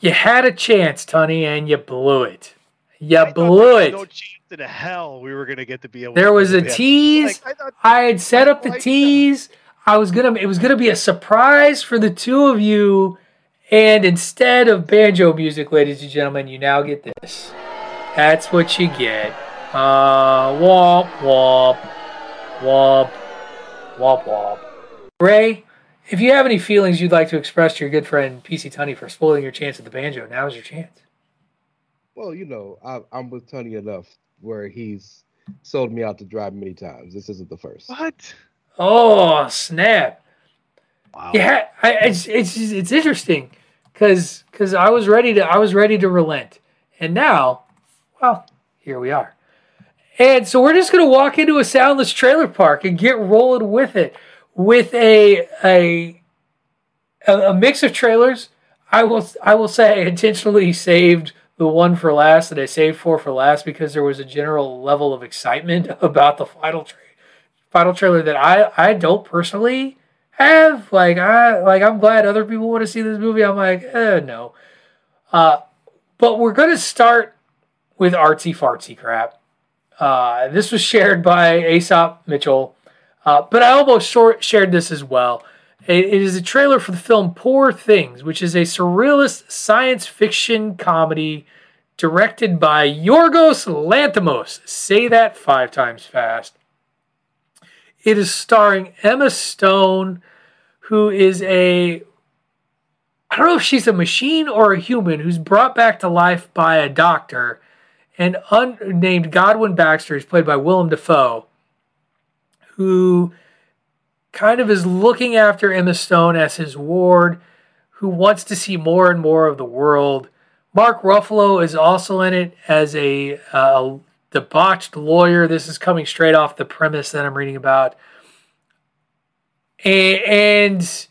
You had a chance, Tunney, and you blew it. You I blew it. No chance in hell we were going to get to be able. There to was a it. tease. Like, I, I had set up the like tease. That. I was gonna. It was gonna be a surprise for the two of you, and instead of banjo music, ladies and gentlemen, you now get this. That's what you get. Uh, womp womp womp womp womp. Ray, if you have any feelings you'd like to express to your good friend P C Tunney for spoiling your chance at the banjo, now is your chance. Well, you know, I, I'm with Tunney enough where he's sold me out to drive many times. This isn't the first. What? Oh, snap. Wow. Yeah, I, it's it's it's interesting because because I was ready to I was ready to relent, and now, well, here we are, and so we're just gonna walk into a soundless trailer park and get rolling with it with a a a mix of trailers. I will I will say I intentionally saved the one for last that I saved for for last because there was a general level of excitement about the final trailer. Final trailer that I, I don't personally have. Like, I, like I'm glad other people want to see this movie. I'm like, eh, no. Uh, but we're going to start with artsy-fartsy crap. Uh, this was shared by Aesop Mitchell. Uh, but I almost short shared this as well. It, it is a trailer for the film Poor Things, which is a surrealist science fiction comedy directed by Yorgos Lanthimos. Say that five times fast. It is starring Emma Stone, who is a, I don't know if she's a machine or a human, who's brought back to life by a doctor, and unnamed Godwin Baxter, who's played by Willem Dafoe, who kind of is looking after Emma Stone as his ward, who wants to see more and more of the world. Mark Ruffalo is also in it as a... Uh, debauched lawyer. This is coming straight off the premise that I'm reading about. And, and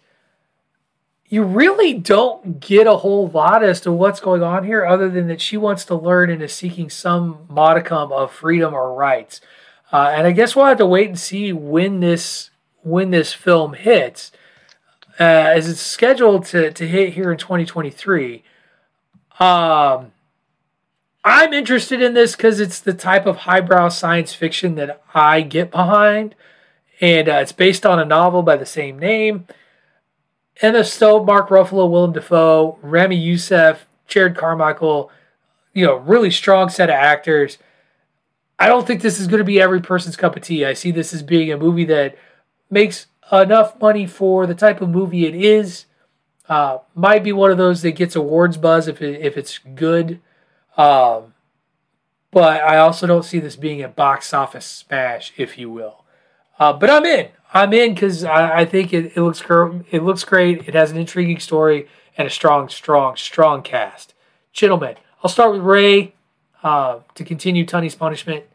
you really don't get a whole lot as to what's going on here other than that she wants to learn and is seeking some modicum of freedom or rights. Uh, and I guess we'll have to wait and see when this when this film hits. Uh, as it's scheduled to, to hit here in twenty twenty-three. Um... I'm interested in this because it's the type of highbrow science fiction that I get behind. And uh, it's based on a novel by the same name. Emma Stone, Mark Ruffalo, Willem Dafoe, Rami Youssef, Jared Carmichael. You know, really strong set of actors. I don't think this is going to be every person's cup of tea. I see this as being a movie that makes enough money for the type of movie it is. Uh, might be one of those that gets awards buzz if it, if it's good. Um, but I also don't see this being a box office smash, if you will. Uh, but I'm in. I'm in because I, I think it, it looks cur- it looks great. It has an intriguing story and a strong, strong, strong cast. Gentlemen, I'll start with Ray uh, to continue Tunney's punishment.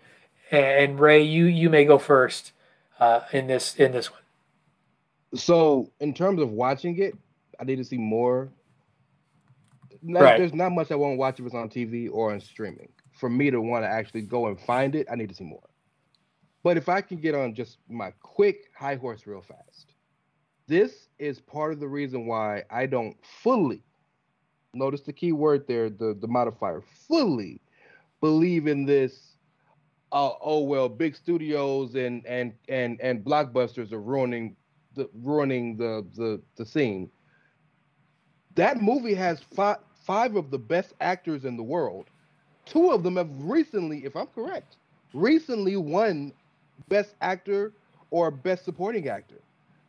And Ray, you you may go first uh, in this in this one. So in terms of watching it, I need to see more. Not, right. There's not much I won't watch if it's on T V or on streaming. For me to want to actually go and find it, I need to see more. But if I can get on just my quick high horse real fast, this is part of the reason why I don't fully, notice the key word there, the, the modifier, fully believe in this, uh, oh, well, big studios and and and and blockbusters are ruining the ruining the the, the scene. That movie has five, five of the best actors in the world. Two of them have recently, if I'm correct, recently won Best Actor or Best Supporting Actor.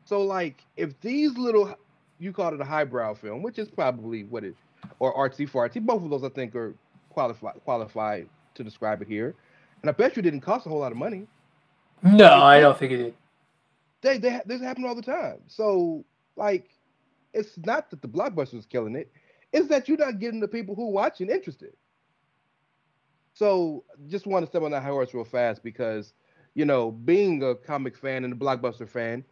So, like, if these little, you called it a highbrow film, which is probably what it, or artsy-fartsy, both of those I think are qualified qualified to describe it here. And I bet you didn't cost a whole lot of money. No, I don't think it did. They, they, this happened all the time. So, like, it's not that the blockbuster is killing it. It's that you're not getting the people who watch and interested. So, just want to step on that high horse real fast because, you know, being a comic fan and a blockbuster fan,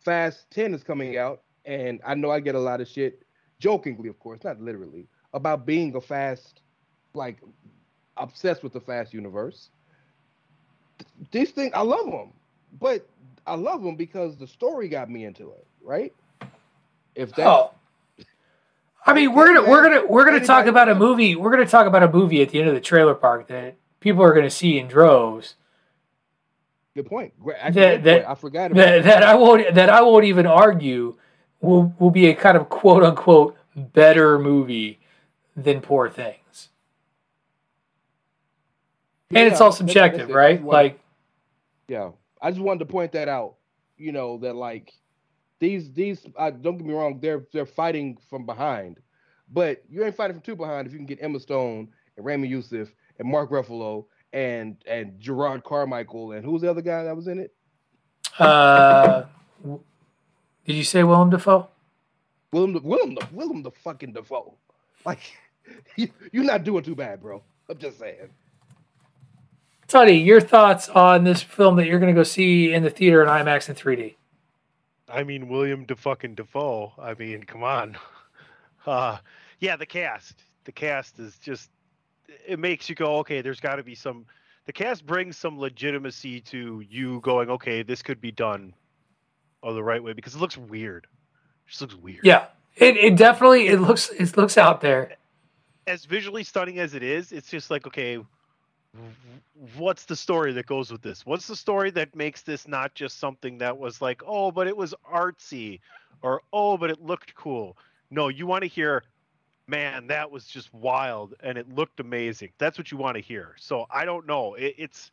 Fast ten is coming out, and I know I get a lot of shit, jokingly, of course, not literally, about being a Fast, like, obsessed with the Fast universe. These things, I love them, but I love them because the story got me into it, right? If that, oh. I mean, we're gonna we're gonna we're gonna talk about a movie. We're gonna talk about a movie at the end of the trailer park that people are gonna see in droves. Good point. Actually, that, that, good point. I forgot about that, that I won't that I won't even argue will will be a kind of quote unquote better movie than Poor Things. And yeah, it's all subjective, it. right? Like, yeah, I just wanted to point that out. You know that like these these uh, don't get me wrong, they're they're fighting from behind, but you ain't fighting from too behind if you can get Emma Stone and Rami Youssef and Mark Ruffalo and and Gerard Carmichael and who was the other guy that was in it? Uh, did you say Willem Dafoe? Willem, Willem, Willem, the fucking Dafoe. Like, you, you're not doing too bad, bro. I'm just saying. Tunney, your thoughts on this film that you're going to go see in the theater in IMAX and three D? I mean, William DeFucking Defoe. I mean, come on. Uh, yeah, the cast. The cast is just, it makes you go, okay, there's got to be some, the cast brings some legitimacy to you going, okay, this could be done oh, the right way because it looks weird. It just looks weird. Yeah, it, it definitely, it looks, it looks out there. As visually stunning as it is, it's just like, okay, what's the story that goes with this? What's the story that makes this not just something that was like, oh, but it was artsy, or oh, but it looked cool? No, you want to hear, man, that was just wild and it looked amazing. That's what you want to hear. So I don't know. It, it's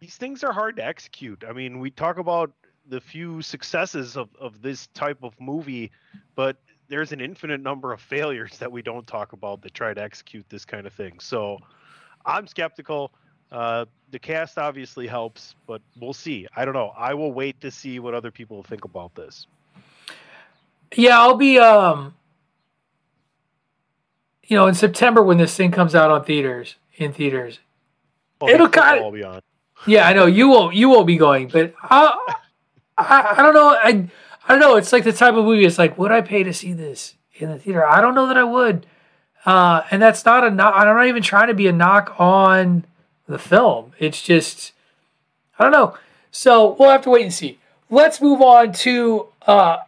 these things are hard to execute. I mean, we talk about the few successes of, of this type of movie, but there's an infinite number of failures that we don't talk about that try to execute this kind of thing. So I'm skeptical. Uh, the cast obviously helps, but we'll see. I don't know. I will wait to see what other people think about this. Yeah, I'll be, um, you know, in September when this thing comes out on theaters, in theaters, oh, it'll kind of, I'll be on. Yeah, I know you won't, you won't be going, but I, I, I don't know. I, I don't know. It's like the type of movie. It's like, would I pay to see this in the theater? I don't know that I would. Uh, and that's not a knock. I'm not even trying to be a knock on the film. It's just, I don't know. So we'll have to wait and see. Let's move on to uh,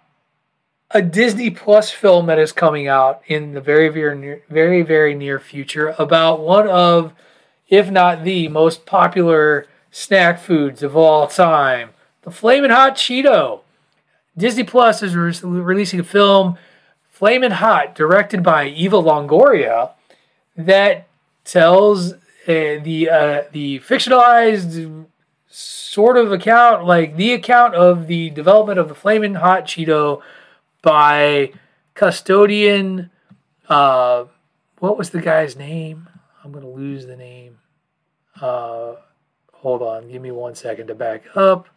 a Disney Plus film that is coming out in the very, very, near, very, very near future about one of, if not the most popular snack foods of all time, the Flamin' Hot Cheeto. Disney Plus is re- releasing a film, Flamin' Hot, directed by Eva Longoria, that tells uh, the uh, the fictionalized sort of account, like the account of the development of the Flamin' Hot Cheeto by custodian. Uh, what was the guy's name? I'm gonna lose the name. Uh, hold on, give me one second to back up.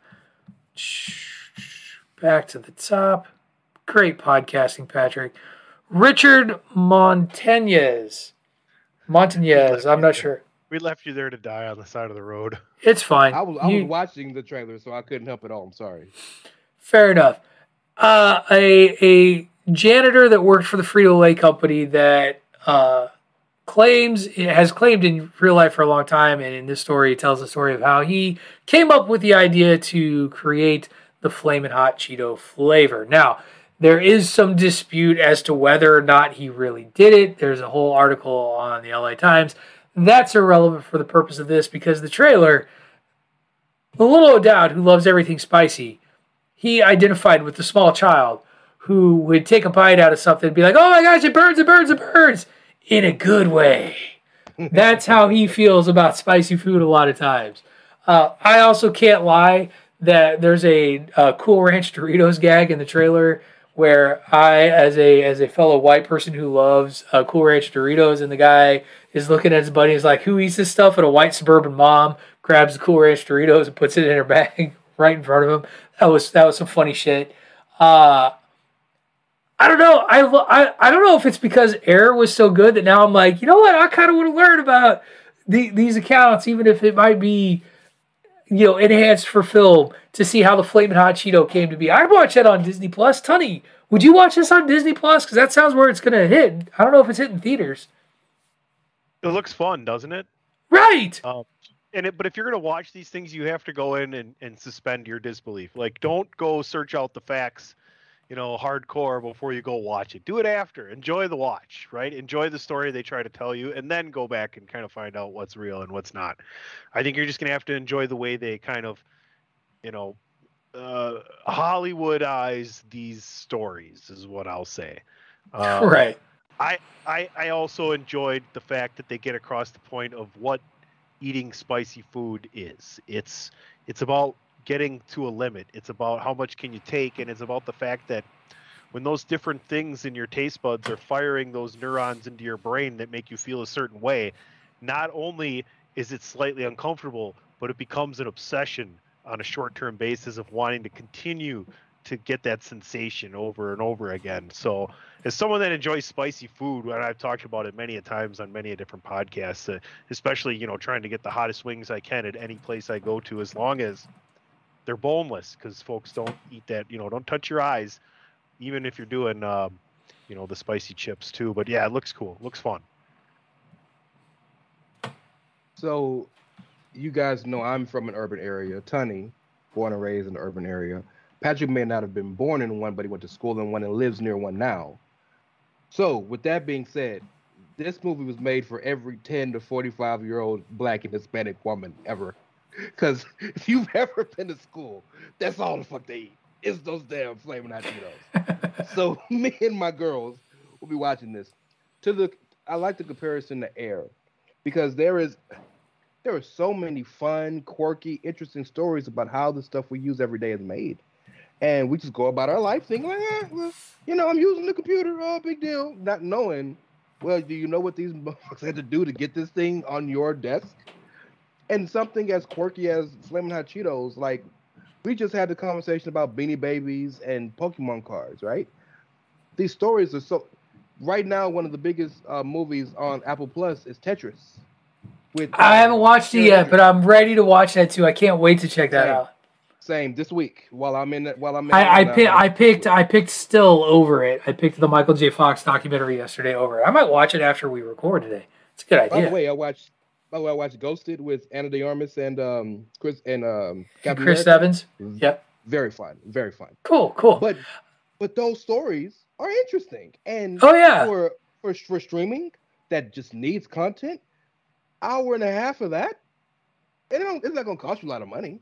Back to the top. Great podcasting, Patrick. Richard Montañez. Montañez, I'm not sure. We left you there to die on the side of the road. It's fine. I was, I you, was watching the trailer, so I couldn't help at all. I'm sorry. Fair enough. Uh, a, a janitor that worked for the Frito-Lay company that uh, claims, has claimed in real life for a long time, and in this story, it tells the story of how he came up with the idea to create the Flamin' Hot Cheeto flavor. Now, there is some dispute as to whether or not he really did it. There's a whole article on the L A Times. That's irrelevant for the purpose of this because the trailer, the little O'Dowd, who loves everything spicy, he identified with the small child who would take a bite out of something and be like, oh my gosh, it burns, it burns, it burns, in a good way. That's how he feels about spicy food a lot of times. Uh, I also can't lie that there's a, a Cool Ranch Doritos gag in the trailer where I, as a as a fellow white person who loves uh, Cool Ranch Doritos, and the guy is looking at his buddy, he's like, who eats this stuff? And a white suburban mom grabs the Cool Ranch Doritos and puts it in her bag right in front of him. That was that was some funny shit. Uh, I don't know. I, I, I don't know if it's because Air was so good that now I'm like, you know what? I kind of want to learn about the, these accounts, even if it might be, you know, enhanced for film, to see how the Flamin' Hot Cheeto came to be. I watch that on Disney Plus. Tunney, would you watch this on Disney Plus? Because that sounds where it's going to hit. I don't know if it's hitting theaters. It looks fun, doesn't it? Right. Um, and it, but if you're going to watch these things, you have to go in and, and suspend your disbelief. Like, don't go search out the facts, you know, hardcore before you go watch it. Do it after. Enjoy the watch, right? Enjoy the story they try to tell you, and then go back and kind of find out what's real and what's not. I think you're just going to have to enjoy the way they kind of, you know, uh, Hollywoodize these stories is what I'll say. Um, right. I, I I also enjoyed the fact that they get across the point of what eating spicy food is. It's it's about getting to a limit. It's about how much can you take, and it's about the fact that when those different things in your taste buds are firing those neurons into your brain that make you feel a certain way, not only is it slightly uncomfortable, but it becomes an obsession on a short-term basis of wanting to continue to get that sensation over and over again. So as someone that enjoys spicy food, and I've talked about it many a times on many a different podcasts, uh, especially, you know, trying to get the hottest wings I can at any place I go to, as long as they're boneless, because folks don't eat that, you know, don't touch your eyes, even if you're doing, um, you know, the spicy chips too. But yeah, it looks cool. It looks fun. So you guys know I'm from an urban area. Tunney, born and raised in an urban area. Patrick may not have been born in one, but he went to school in one and lives near one now. So with that being said, this movie was made for every ten to forty-five-year-old Black and Hispanic woman ever. Because if you've ever been to school, that's all the fuck they eat. It's those damn Flamin' Hot Cheetos. So me and my girls will be watching this. To the, I like the comparison to Air, because there is, there are so many fun, quirky, interesting stories about how the stuff we use every day is made, and we just go about our life thinking like, eh, well, you know, I'm using the computer, oh, big deal, not knowing, well, do you know what these motherfuckers had to do to get this thing on your desk? And something as quirky as Flamin' Hot Cheetos, like, we just had the conversation about Beanie Babies and Pokemon cards, right? These stories are so... Right now, one of the biggest uh, movies on Apple Plus is Tetris. With, uh, I haven't watched it yet, but I'm ready to watch that, too. I can't wait to check that Same. out. Same, this week, while I'm in... While I'm in I, I, pick, I, picked, I picked Still over it. I picked the Michael J. Fox documentary yesterday over it. I might watch it after we record today. It's a good idea. By the way, I watched... Oh, I watched Ghosted with Ana de Armas and um, Chris and um, Captain Chris America. Evans. Yep. Very fun. Very fun. Cool. Cool. But but those stories are interesting, and oh yeah, for for, for streaming that just needs content, hour and a half of that, and it it's not going to cost you a lot of money.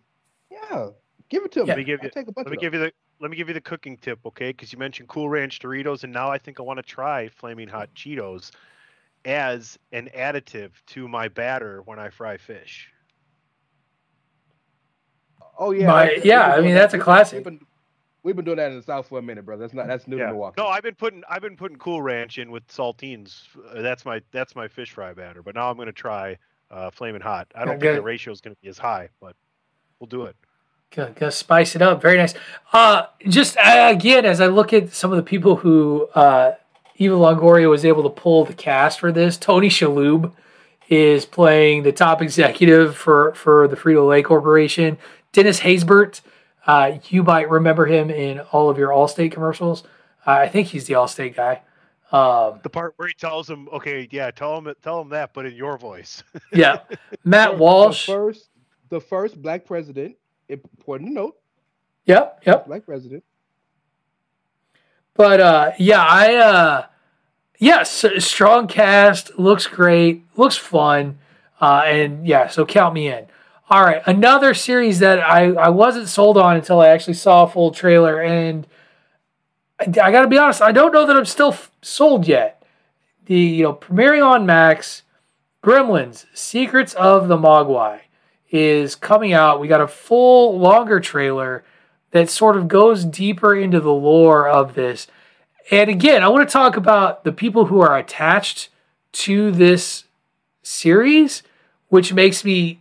Yeah, give it to yeah. me. Let me give you. Take a bunch let me give you the. Let me give you the cooking tip, okay? Because you mentioned Cool Ranch Doritos, and now I think I want to try Flaming Hot Cheetos as an additive to my batter when I fry fish. Oh yeah, my, I, yeah. I mean, that's a classic. We've been, we've been doing that in the South for a minute, brother. That's not that's new yeah. to Milwaukee. No, I've been putting I've been putting Cool Ranch in with saltines. That's my that's my fish fry batter. But now I'm going to try uh, Flamin' Hot. I don't okay. think the ratio is going to be as high, but we'll do it. Gonna, gonna spice it up. Very nice. Uh, just uh, again, as I look at some of the people who. Uh, Eva Longoria was able to pull the cast for this. Tony Shalhoub is playing the top executive for, for the Frito-Lay Corporation. Dennis Haysbert, uh, you might remember him in all of your Allstate commercials. Uh, I think he's the Allstate guy. Um, the part where he tells him, okay, yeah, tell him tell him that, but in your voice. yeah. Matt Walsh. The first, the first black president, important note. Yep, yep. Black president. But, uh, yeah, I, uh, yes, strong cast, looks great, looks fun, uh, and, yeah, so count me in. All right, another series that I, I wasn't sold on until I actually saw a full trailer, and I, I got to be honest, I don't know that I'm still f- sold yet. The, you know, premiering on Max, Gremlins, Secrets of the Mogwai is coming out. We got a full, longer trailer that sort of goes deeper into the lore of this. And again, I want to talk about the people who are attached to this series, which makes me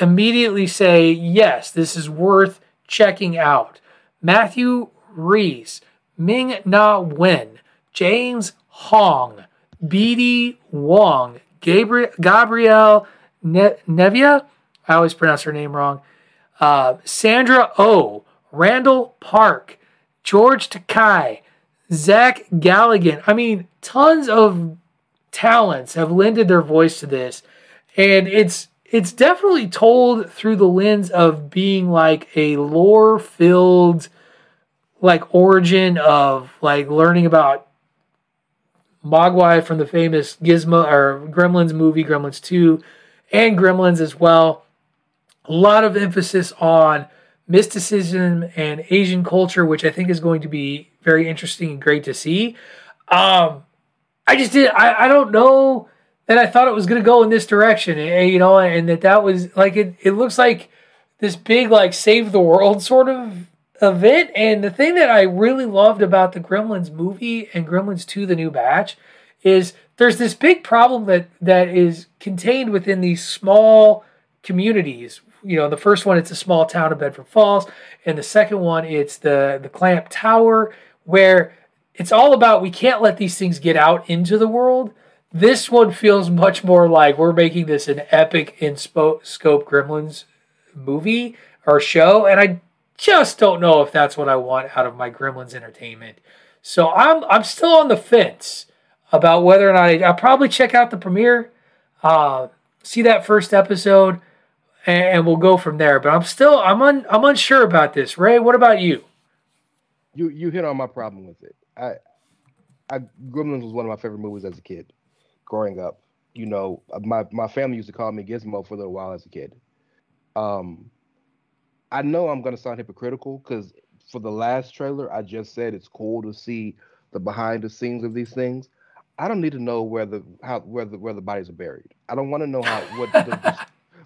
immediately say, yes, this is worth checking out. Matthew Rhys, Ming-Na Wen, James Hong, B D Wong, Gabriel, Gabrielle ne- Nevia, I always pronounce her name wrong, uh, Sandra Oh, Randall Park, George Takei, Zach Galligan. I mean, tons of talents have lended their voice to this, and it's it's definitely told through the lens of being like a lore-filled, like, origin of, like, learning about Mogwai from the famous Gizmo or Gremlins movie, Gremlins two, and Gremlins as well. A lot of emphasis on mysticism and Asian culture, which I think is going to be very interesting and great to see. Um, I just did. I, I don't know that I thought it was going to go in this direction, and, you know, and that that was like it. It looks like this big, like, save the world sort of event. And the thing that I really loved about the Gremlins movie and Gremlins two: The New Batch is there's this big problem that that is contained within these small communities. You know, the first one, it's a small town of Bedford Falls. And the second one, it's the, the Clamp Tower, where it's all about we can't let these things get out into the world. This one feels much more like we're making this an epic in spo- scope Gremlins movie or show. And I just don't know if that's what I want out of my Gremlins entertainment. So I'm I'm still on the fence about whether or not I, I'll probably check out the premiere, uh, see that first episode, and we'll go from there. But I'm still, I'm un, I'm unsure about this. Ray, what about you? You you hit on my problem with it. I, I Gremlins was one of my favorite movies as a kid, growing up. You know, my, my family used to call me Gizmo for a little while as a kid. Um, I know I'm going to sound hypocritical because for the last trailer, I just said it's cool to see the behind the scenes of these things. I don't need to know where the how where the where the bodies are buried. I don't want to know how what. The,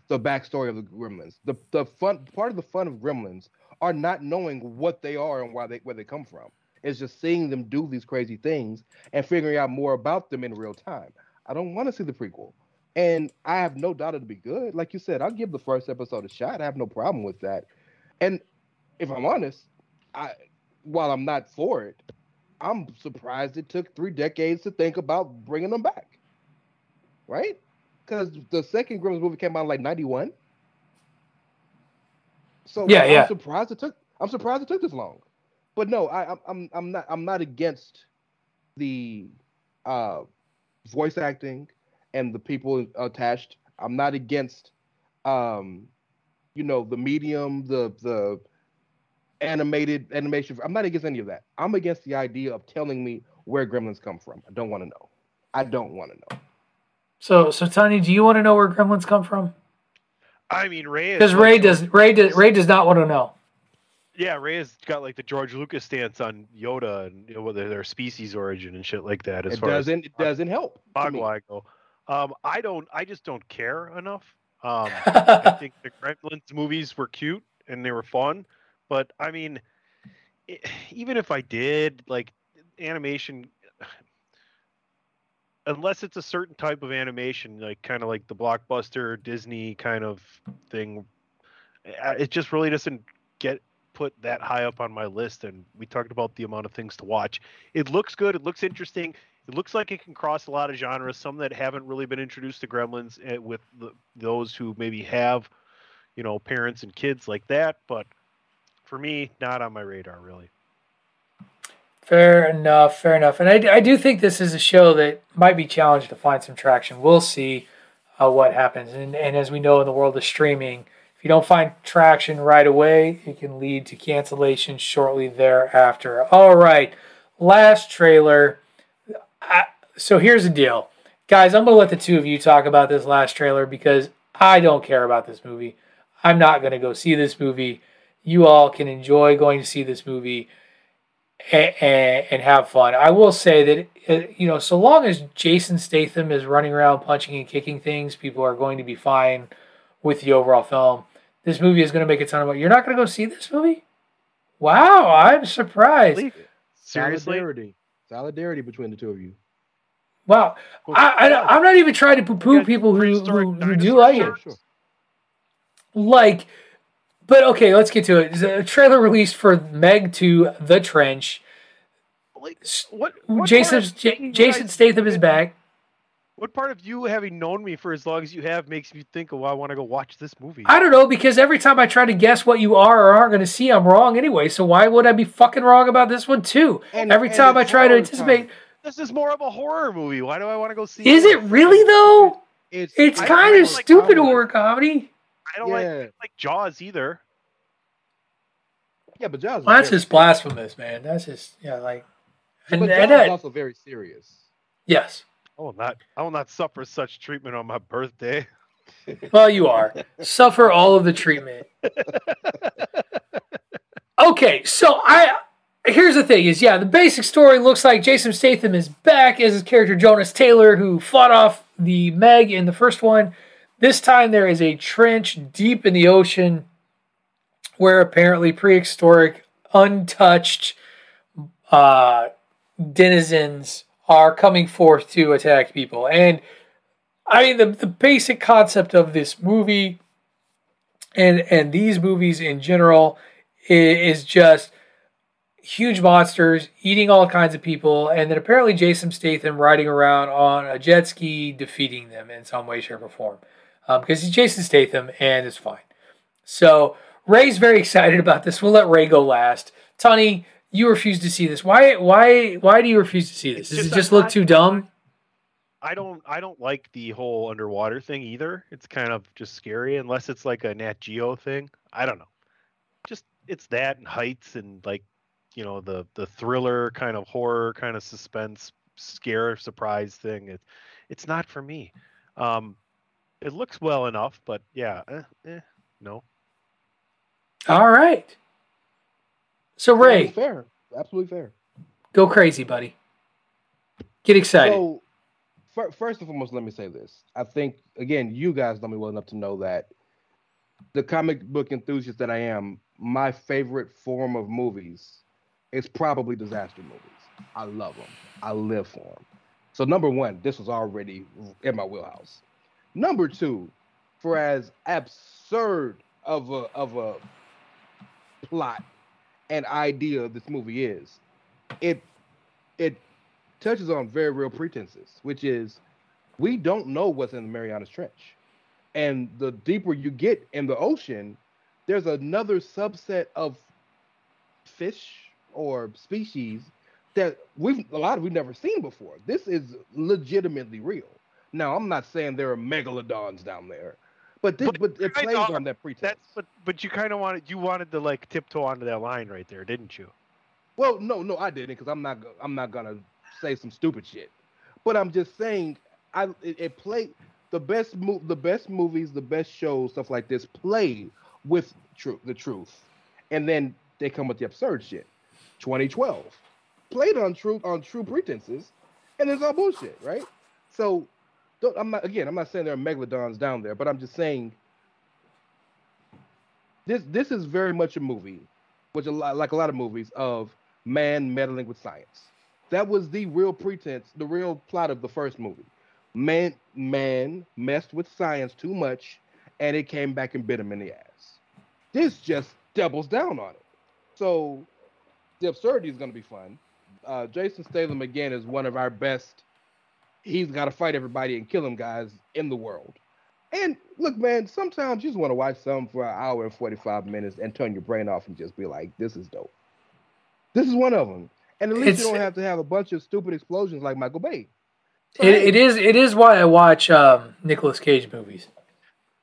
the backstory of the Gremlins. The the fun part of the fun of Gremlins are not knowing what they are and why they where they come from. It's just seeing them do these crazy things and figuring out more about them in real time. I don't want to see the prequel. And I have no doubt it'll be good. Like you said, I'll give the first episode a shot. I have no problem with that. And if I'm honest, I while I'm not for it, I'm surprised it took three decades to think about bringing them back. Right? Because the second Gremlins movie came out in like ninety-one, so yeah, I'm yeah. surprised it took. I'm surprised it took this long, but no, I, I'm I'm not I'm not against the uh, voice acting and the people attached. I'm not against, um, you know, the medium, the the animated animation. I'm not against any of that. I'm against the idea of telling me where Gremlins come from. I don't want to know. I don't want to know. So, so Tony, do you want to know where Gremlins come from? I mean, Ray is... Because Ray, like, Ray, does, Ray does not want to know. Yeah, Ray has got like the George Lucas stance on Yoda and, you know, whether their species origin and shit like that. As it far doesn't, as, it doesn't help. Mogwai go. Um, I don't, I just don't care enough. Um, I think the Gremlins movies were cute and they were fun. But, I mean, it, even if I did, like, animation... Unless it's a certain type of animation, like kind of like the blockbuster Disney kind of thing, it just really doesn't get put that high up on my list. And we talked about the amount of things to watch. It looks good. It looks interesting. It looks like it can cross a lot of genres, some that haven't really been introduced to Gremlins with the, those who maybe have, you know, parents and kids like that. But for me, not on my radar, really. Fair enough, fair enough. And I, I do think this is a show that might be challenged to find some traction. We'll see uh, what happens. And, and as we know in the world of streaming, if you don't find traction right away, it can lead to cancellation shortly thereafter. All right, last trailer. I, so here's the deal. Guys, I'm going to let the two of you talk about this last trailer because I don't care about this movie. I'm not going to go see this movie. You all can enjoy going to see this movie. and, and have fun. I will say that, you know, so long as Jason Statham is running around punching and kicking things, people are going to be fine with the overall film. This movie is going to make a ton of money. You're not going to go see this movie? Wow, I'm surprised. Seriously? Solidarity. Solidarity between the two of you. Wow. I, I, I'm not even trying to poo-poo people who, who, who do like it. Sure. Like, but okay, let's get to it. The trailer released for Meg two, The Trench. Like, what, what Jason, J- Jason Statham is back. What part of you having known me for as long as you have makes me think, oh, I want to go watch this movie? I don't know, because every time I try to guess what you are or aren't going to see, I'm wrong anyway. So why would I be fucking wrong about this one, too? And, every and time I try to anticipate... Time. This is more of a horror movie. Why do I want to go see it? Is it really, though? It's, it's kind of like stupid comedy. horror comedy. I don't yeah. like, like Jaws either. Yeah, but Jaws... Well, that's just blasphemous, man. That's just... Yeah, like... But and, Jaws and, uh, is also very serious. Yes. I will not. I will not suffer such treatment on my birthday. Well, you are. Suffer all of the treatment. Okay, so I here's the thing: is yeah, the basic story looks like Jason Statham is back as his character Jonas Taylor, who fought off the Meg in the first one. This time there is a trench deep in the ocean, where apparently prehistoric, untouched uh, denizens are coming forth to attack people. And I mean, the, the basic concept of this movie and and these movies in general is, is just huge monsters eating all kinds of people, and then apparently Jason Statham riding around on a jet ski defeating them in some way, shape, or form. Um, because he's Jason Statham, and it's fine. So Ray's very excited about this. We'll let Ray go last. Tunney, you refuse to see this. Why? Why? Why do you refuse to see this? Does it just look too dumb? I don't. I don't like the whole underwater thing either. It's kind of just scary, unless it's like a Nat Geo thing. I don't know. Just it's that and heights and like, you know, the the thriller kind of horror kind of suspense scare surprise thing. It's it's not for me. Um, it looks well enough, but yeah, eh, eh, no. All right. So Ray, fair, absolutely fair. Go crazy, buddy. Get excited. So, first and foremost, let me say this. I think again, you guys know me well enough to know that the comic book enthusiast that I am, my favorite form of movies is probably disaster movies. I love them. I live for them. So number one, this was already in my wheelhouse. Number two, for as absurd of a of a plot and idea this movie is, it it touches on very real pretenses, which is we don't know what's in the Marianas Trench. And the deeper you get in the ocean, there's another subset of fish or species that we've a lot of we've never seen before. This is legitimately real. Now, I'm not saying there are megalodons down there, But, this, but, but it plays on, on that pretense. But, but you kind of wanted you wanted to like tiptoe onto that line right there, didn't you? Well, no, no, I didn't, because I'm not I'm not gonna say some stupid shit. But I'm just saying, I it, it play the best mo- the best movies, the best shows, stuff like this play with truth, the truth, and then they come with the absurd shit. twenty twelve played on true on true pretenses, and it's all bullshit, right? So. I'm not again. I'm not saying there are megalodons down there, but I'm just saying this. This is very much a movie, which a lot, like a lot of movies, of man meddling with science. That was the real pretense, the real plot of the first movie. Man, man messed with science too much, and it came back and bit him in the ass. This just doubles down on it. So the absurdity is going to be fun. Uh, Jason Statham again is one of our best. He's got to fight everybody and kill him guys in the world. And look, man, sometimes you just want to watch something for an hour and forty-five minutes and turn your brain off and just be like, this is dope. This is one of them. And at least it's, you don't have to have a bunch of stupid explosions like Michael Bay. So, it, hey, it is It is why I watch um, Nicolas Cage movies.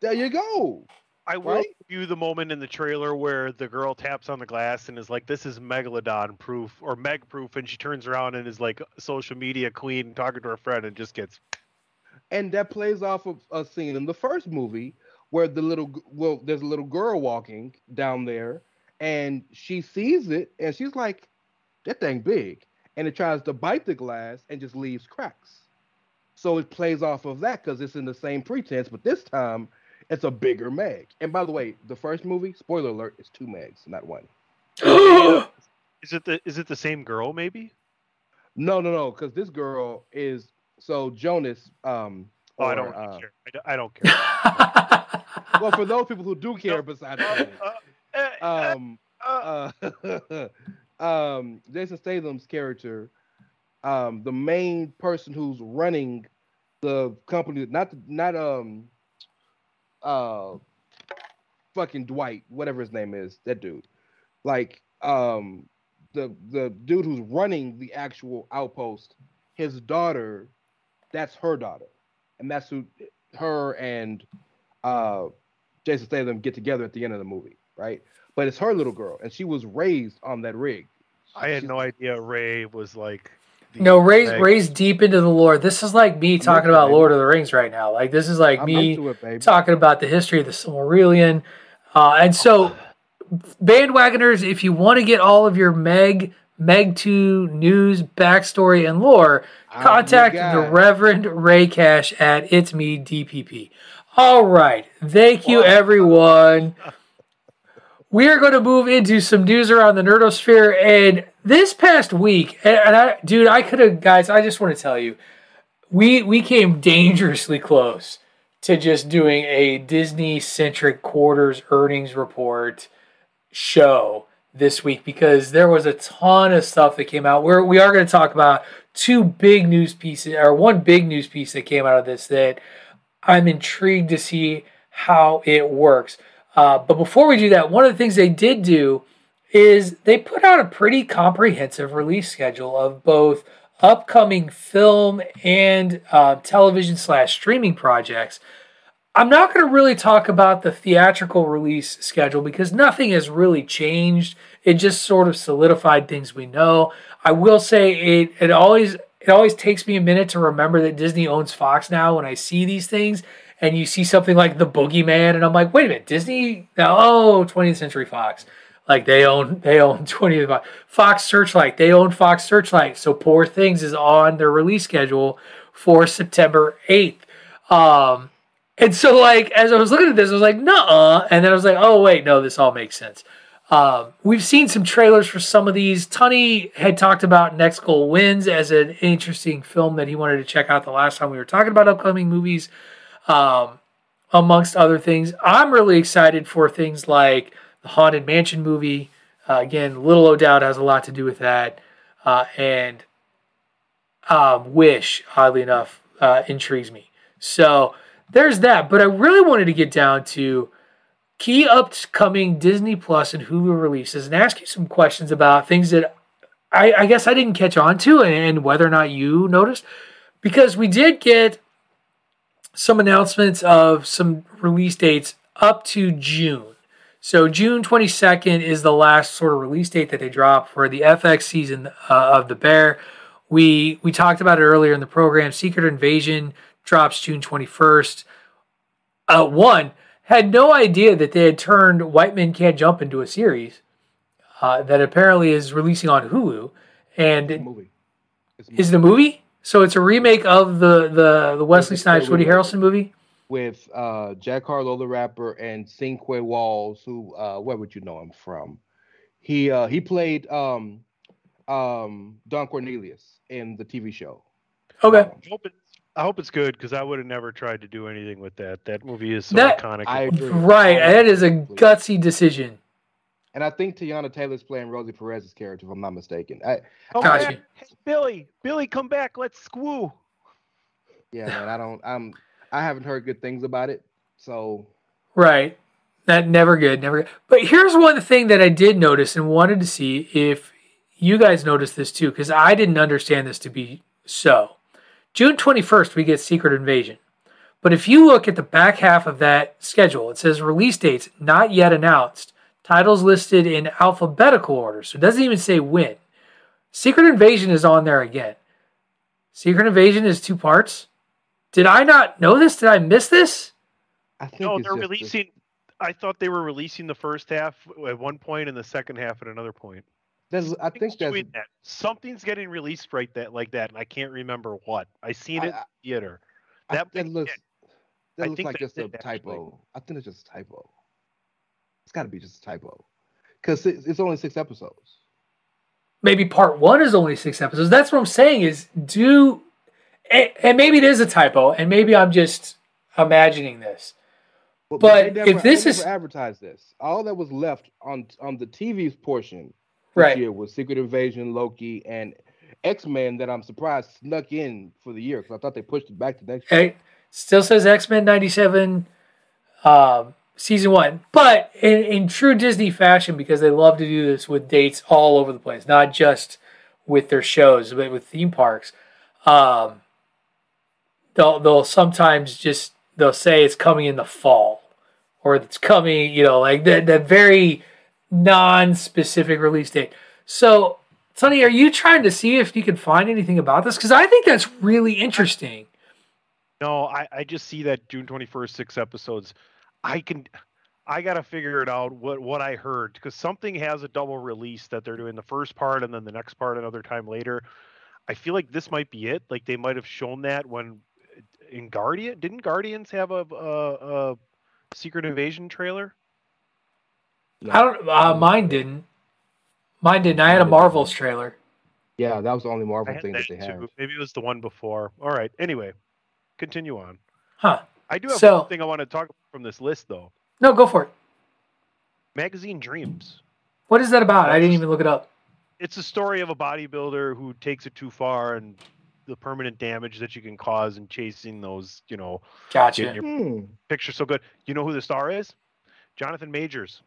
There you go. I will right? view the moment in the trailer where the girl taps on the glass and is like, this is megalodon proof or meg proof. And she turns around and is like social media queen talking to her friend and just gets. And that plays off of a scene in the first movie where the little, well, there's a little girl walking down there and she sees it and she's like, that thing big, and it tries to bite the glass and just leaves cracks. So it plays off of that because it's in the same pretense, but this time it's a bigger mag. And by the way, the first movie, spoiler alert, it's two mags, not one. Is it the is it the same girl maybe? No, no, no, because this girl is so Jonas. Um, oh, or, I don't uh, care. I don't, I don't care. Well, for those people who do care, besides uh, um, uh, um, Jason Statham's character, um, the main person who's running the company, not not um, uh, fucking Dwight, whatever his name is, that dude, like um. The the dude who's running the actual outpost, his daughter, that's her daughter, and that's who her and uh, Jason Statham get together at the end of the movie, right? But it's her little girl, and she was raised on that rig. I had She's, no idea Ray was like. No, Ray's egg. Ray's deep into the lore. This is like me talking about it, Lord of the Rings right now. Like this is like I'm me it, talking about the history of the Silmarillion, uh, and so. Bandwagoners, if you want to get all of your Meg, Meg two news, backstory, and lore, contact oh, the Reverend Ray Cash at It's Me D P P. All right. Thank you, everyone. We are going to move into some news around the Nerdosphere. And this past week, and I, dude, I could have, guys, I just want to tell you, we we came dangerously close to just doing a Disney-centric quarters earnings report show this week because there was a ton of stuff that came out. We're, we are going to talk about two big news pieces, or one big news piece that came out of this that I'm intrigued to see how it works. Uh, but before we do that, one of the things they did do is they put out a pretty comprehensive release schedule of both upcoming film and uh, television slash streaming projects. I'm not going to really talk about the theatrical release schedule because nothing has really changed. It just sort of solidified things we know. I will say it it always it always takes me a minute to remember that Disney owns Fox now when I see these things, and you see something like The Boogeyman, and I'm like, wait a minute, Disney? Now, oh, twentieth Century Fox. Like they own they own twentieth Fox. Fox Searchlight. They own Fox Searchlight. So Poor Things is on their release schedule for September eighth. Um And so, like, as I was looking at this, I was like, nuh-uh. And then I was like, oh, wait, no, this all makes sense. Um, we've seen some trailers for some of these. Tunney had talked about Next Goal Wins as an interesting film that he wanted to check out the last time we were talking about upcoming movies, um, amongst other things. I'm really excited for things like the Haunted Mansion movie. Uh, again, Little O'Dowd has a lot to do with that. Uh, and um, Wish, oddly enough, uh, intrigues me. So there's that, but I really wanted to get down to key upcoming Disney Plus and Hulu releases and ask you some questions about things that I, I guess I didn't catch on to and whether or not you noticed, because we did get some announcements of some release dates up to June. So June twenty-second is the last sort of release date that they drop for the F X season uh, of The Bear. We, we talked about it earlier in the program, Secret Invasion drops June twenty-first. Uh, one, had no idea that they had turned White Men Can't Jump into a series uh, that apparently is releasing on Hulu. And it's a movie. It's a movie. Is the movie? So it's a remake of the, the, the Wesley Snipes, Woody Harrelson movie? With uh, Jack Harlow, the rapper, and Cinque Walls, who, uh, where would you know him from? He uh, he played um, um, Don Cornelius in the T V show. Okay. Um, I hope it's good because I would have never tried to do anything with that. That movie is so that, iconic. I agree. Right, that is a gutsy decision. And I think Tiana Taylor's playing Rosie Perez's character, if I'm not mistaken. I, oh, I, man. Hey, Billy, Billy, come back. Let's squoo. Yeah, man, I don't. I'm. I haven't heard good things about it. So. Right, that never good, never good. But here's one thing that I did notice and wanted to see if you guys noticed this too, because I didn't understand this to be so. June twenty-first, we get Secret Invasion. But if you look at the back half of that schedule, it says release dates not yet announced. Titles listed in alphabetical order, so it doesn't even say when. Secret Invasion is on there again. Secret Invasion is two parts. Did I not know this? Did I miss this? I think no, they're releasing. This. I thought they were releasing the first half at one point and the second half at another point. There's, I think there's that. Something's getting released right that like that, and I can't remember what. I seen I, it I, in the theater. That I, looks. That I looks like just a typo. Actually. I think it's just a typo. It's got to be just a typo, because it's, it's only six episodes. Maybe part one is only six episodes. That's what I'm saying. Is do, and, and maybe it is a typo, and maybe I'm just imagining this. Well, but never, if this is advertised, this all that was left on on the T V portion this right. year was Secret Invasion, Loki, and X-Men. That I'm surprised snuck in for the year because I thought they pushed it back to next year. It still says X-Men ninety-seven. Um, Season one, but in, in true Disney fashion, because they love to do this with dates all over the place, not just with their shows, but with theme parks. Um, they'll they'll sometimes just they'll say it's coming in the fall, or it's coming, you know, like that that very non-specific release date. So, Tunney, are you trying to see if you can find anything about this? Because I think that's really interesting. No, I, I just see that June twenty-first, six episodes. I can, I gotta figure it out what, what I heard, because something has a double release that they're doing the first part and then the next part another time later. I feel like this might be it. Like they might have shown that when in Guardian, didn't Guardians have a a, a Secret Invasion trailer? No. I don't. Uh, mine didn't. Mine didn't. I had a Marvel's trailer. Yeah, that was the only Marvel thing that, that they had. Maybe it was the one before. All right. Anyway, continue on. Huh. I do have so, one thing I want to talk about from this list, though. No, go for it. Magazine Dreams. What is that about? That's, I didn't even look it up. It's a story of a bodybuilder who takes it too far and the permanent damage that you can cause in chasing those, you know. Gotcha. Your mm. Picture so good. You know who the star is? Jonathan Majors.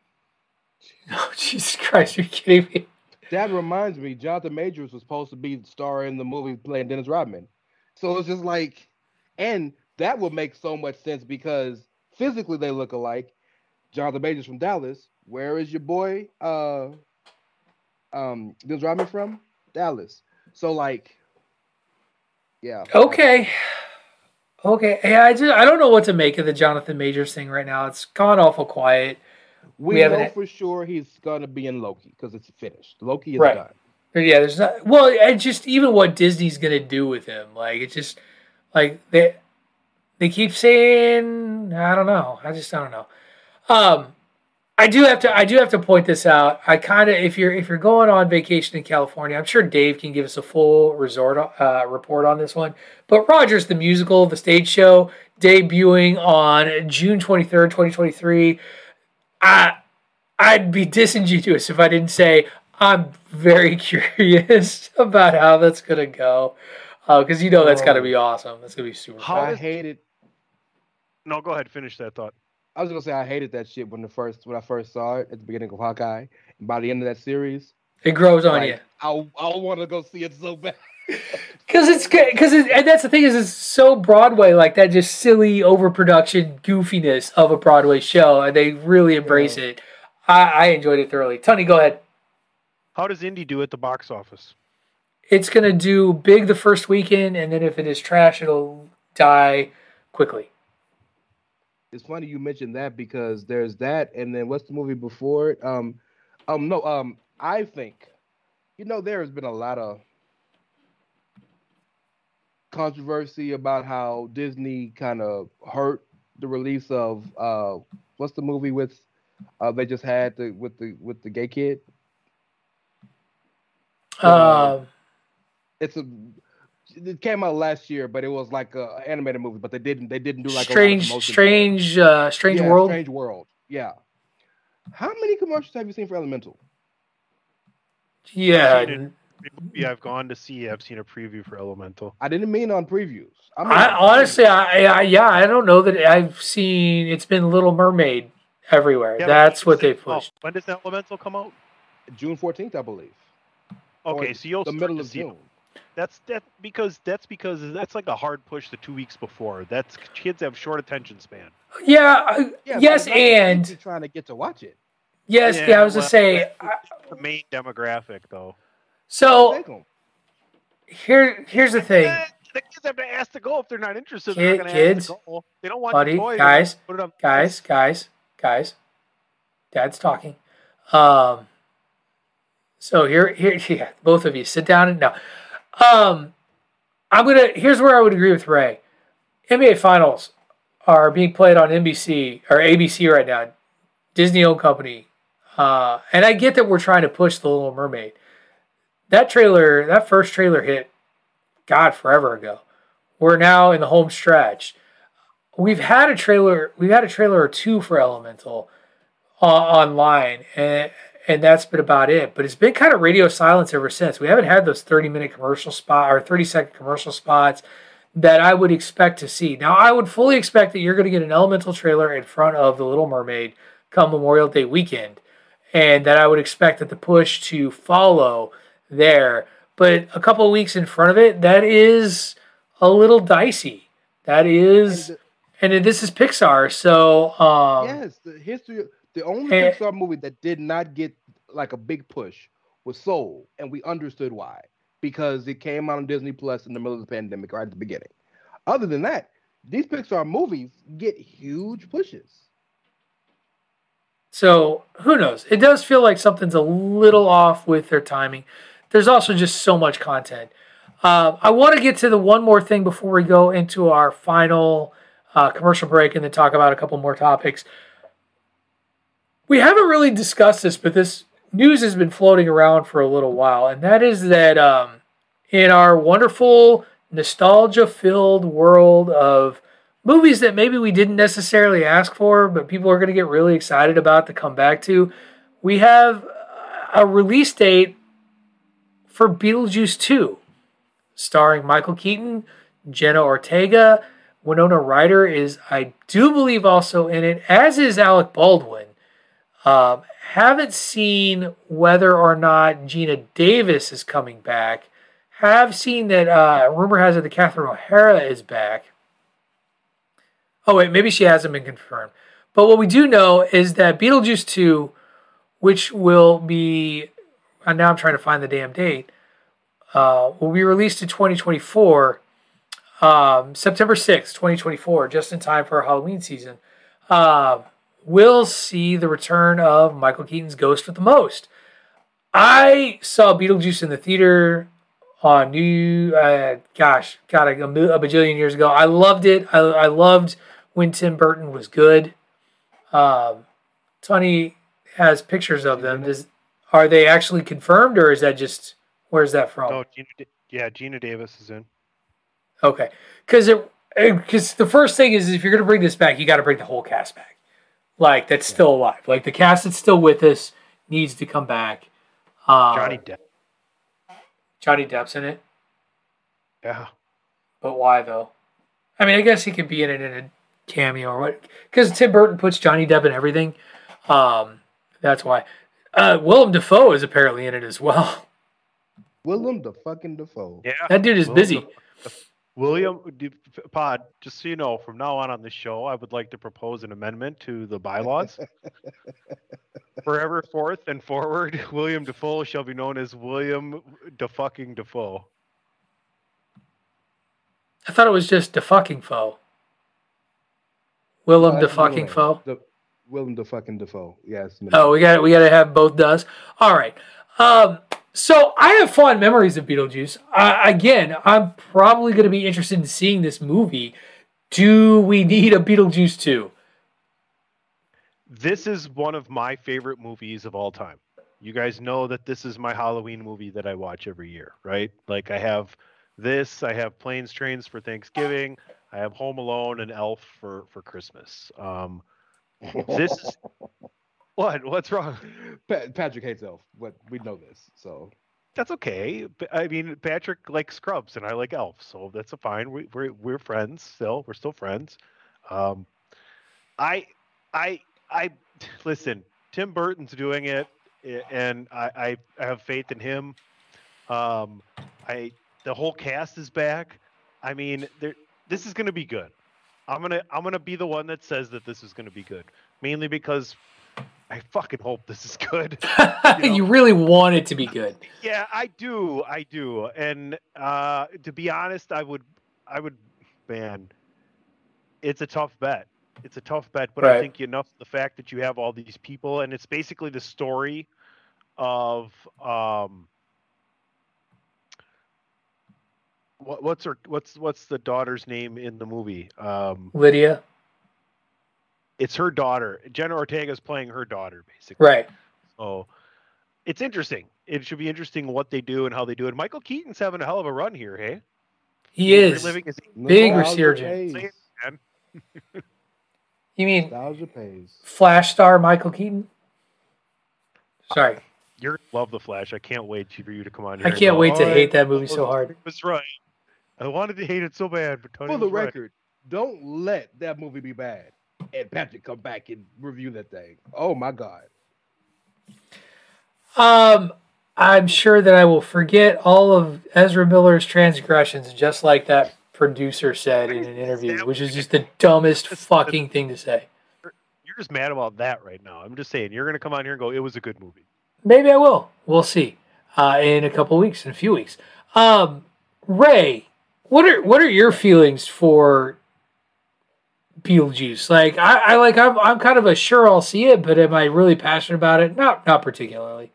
Oh, Jesus Christ, you're kidding me. That reminds me, Jonathan Majors was supposed to be the star in the movie playing Dennis Rodman. So it's just like, and... that would make so much sense because physically they look alike. Jonathan Majors from Dallas. Where is your boy? Uh, um, Dennis Rodman from Dallas. So like, yeah. Okay, okay. Hey, I just I don't know what to make of the Jonathan Majors thing right now. It's gone awful quiet. We, we know haven't... for sure he's gonna be in Loki because it's finished. Loki is right. done. Yeah, there's not. Well, and just even what Disney's gonna do with him, like it's just like they. They keep saying, I don't know. I just I don't know. Um, I do have to I do have to point this out. I kind of if you're if you're going on vacation in California, I'm sure Dave can give us a full resort uh, report on this one. But Rogers the Musical, the stage show, debuting on June twenty-third, twenty twenty-three. I I'd be disingenuous if I didn't say I'm very curious about how that's gonna go. Oh, because you know that's got to be awesome. That's gonna be super. How I hated. No, go ahead. Finish that thought. I was gonna say I hated that shit when the first when I first saw it at the beginning of Hawkeye, and by the end of that series, it grows on like, you. I I want to go see it so bad. Because it's because it, and that's the thing is it's so Broadway like that just silly overproduction goofiness of a Broadway show, and they really embrace yeah. it. I, I enjoyed it thoroughly. Tunney, go ahead. How does Indy do at the box office? It's going to do big the first weekend, and then if it is trash, it'll die quickly. It's funny you mentioned that because there's that, and then what's the movie before it? Um, um, no, um, I think, you know, there has been a lot of controversy about how Disney kind of hurt the release of, uh, what's the movie with, uh, they just had the, with the, with the gay kid? Um... Uh... It's a. It came out last year, but it was like an animated movie. But they didn't. They didn't do like strange, a strange, uh, strange yeah, world. Strange world. Yeah. How many commercials have you seen for Elemental? Yeah, I've seen yeah. I've gone to see. I've seen a preview for Elemental. I didn't mean on previews. I, mean I honestly, I, I yeah, I don't know that I've seen. It's been Little Mermaid everywhere. Yeah, That's what they pushed. Oh, when does Elemental come out? June fourteenth, I believe. Okay, or so you'll the middle of June. It. That's that because that's because that's like a hard push the two weeks before. That's kids have short attention span. Yeah. Uh, yeah yes, and you're trying to get to watch it. Yes. Yeah. yeah I was well, gonna say that's the main demographic though. So here, here's the thing. The, the kids have to ask to go if they're not interested. Kid, they're kids, ask to go. They don't want buddy, to toy. Guys, put it on guys, guys, guys. Dad's talking. Um. So here, here, yeah, both of you sit down and no. Um, I'm gonna. Here's where I would agree with Ray. N B A Finals are being played on N B C or A B C right now. Disney-owned company, uh, and I get that we're trying to push The Little Mermaid. That trailer, that first trailer hit, God, forever ago. We're now in the home stretch. We've had a trailer. We've had a trailer or two for Elemental uh, online, and and that's been about it. But it's been kind of radio silence ever since. We haven't had those thirty-minute commercial spot or thirty-second commercial spots that I would expect to see. Now, I would fully expect that you're going to get an Elemental trailer in front of The Little Mermaid come Memorial Day weekend, and that I would expect that the push to follow there. But a couple of weeks in front of it, that is a little dicey. That is, and, and this is Pixar, so um, yes, the history. The only and, Pixar movie that did not get like a big push was Soul, and we understood why, because it came out on Disney Plus in the middle of the pandemic, right at the beginning. Other than that, these Pixar movies get huge pushes. So who knows? It does feel like something's a little off with their timing. There's also just so much content. Uh, I want to get to the one more thing before we go into our final uh, commercial break and then talk about a couple more topics. We haven't really discussed this, but this news has been floating around for a little while, and that is that um, in our wonderful, nostalgia-filled world of movies that maybe we didn't necessarily ask for, but people are going to get really excited about to come back to, we have a release date for Beetlejuice two, starring Michael Keaton, Jenna Ortega. Winona Ryder is, I do believe, also in it, as is Alec Baldwin. Um, haven't seen whether or not Gina Davis is coming back. Have seen that, uh, rumor has it that Catherine O'Hara is back. Oh, wait, maybe she hasn't been confirmed. But what we do know is that Beetlejuice two, which will be... And now I'm trying to find the damn date, uh, will be released in twenty twenty-four, um, September sixth, twenty twenty-four, just in time for Halloween season. Uh, we'll see the return of Michael Keaton's Ghost with the Most. I saw Beetlejuice in the theater on New, uh, gosh, God, a, a bajillion years ago. I loved it. I, I loved when Tim Burton was good. Um, Tunney has pictures of them. Does, Are they actually confirmed, or is that just, where's that from? Oh, Gina, yeah, Gina Davis is in. Okay, because it because the first thing is, if you're going to bring this back, you got to bring the whole cast back. Like, that's yeah. still alive. Like, the cast that's still with us needs to come back. Um, Johnny Depp. Johnny Depp's in it? Yeah. But why, though? I mean, I guess he could be in it in a cameo or what. Because Tim Burton puts Johnny Depp in everything. Um, that's why. Uh, Willem Dafoe is apparently in it as well. Willem the fucking Dafoe. Yeah, that dude is Willem busy. The, William Pod, just so you know, from now on on this show, I would like to propose an amendment to the bylaws. Forever forth and forward, William Dafoe shall be known as William the fucking Dafoe. I thought it was just the fucking foe. Willem uh, the fucking foe. The- Willem the fucking Dafoe. Yes. Yeah, oh, we got we got to have both does. All right. Um, so I have fond memories of Beetlejuice. I, again, I'm probably going to be interested in seeing this movie. Do we need a Beetlejuice two? This is one of my favorite movies of all time. You guys know that this is my Halloween movie that I watch every year, right? Like, I have this, I have Planes, Trains for Thanksgiving, I have Home Alone and Elf for, for Christmas. Um, This is, what? What's wrong? Pat, Patrick hates Elf, but we know this, so that's okay. I mean, Patrick likes Scrubs, and I like Elf, so that's a fine. We, we're we're friends still. We're still friends. Um, I I I listen. Tim Burton's doing it, and I, I have faith in him. Um, I the whole cast is back. I mean, there. This is going to be good. I'm gonna I'm gonna be the one that says that this is gonna be good, mainly because I fucking hope this is good. You know? You really want it to be good. Yeah, I do, I do. And uh, to be honest, I would, I would, man, it's a tough bet. It's a tough bet, but right. I think enough the fact that you have all these people, and it's basically the story of um, what, what's her what's what's the daughter's name in the movie? Um, Lydia. It's her daughter. Jenna Ortega's playing her daughter, basically. Right. So it's interesting. It should be interesting what they do and how they do it. Michael Keaton's having a hell of a run here, hey? He, he is. His big resurgence. You mean Flash star Michael Keaton? Sorry. You're going to love The Flash. I can't wait for you to come on here. I can't go, wait to right, hate that movie so hard. That's right. I wanted to hate it so bad, but Tony For the right. record, don't let that movie be bad. And Patrick come back and review that thing. Oh, my God. Um, I'm sure that I will forget all of Ezra Miller's transgressions, just like that producer said in an interview, which is just the dumbest fucking thing to say. You're just mad about that right now. I'm just saying, you're going to come on here and go, it was a good movie. Maybe I will. We'll see. Uh, in a couple weeks, in a few weeks. Um, Ray, what are what are your feelings for Beetlejuice? Like I, I like I'm I'm kind of a sure I'll see it, but am I really passionate about it? Not not particularly.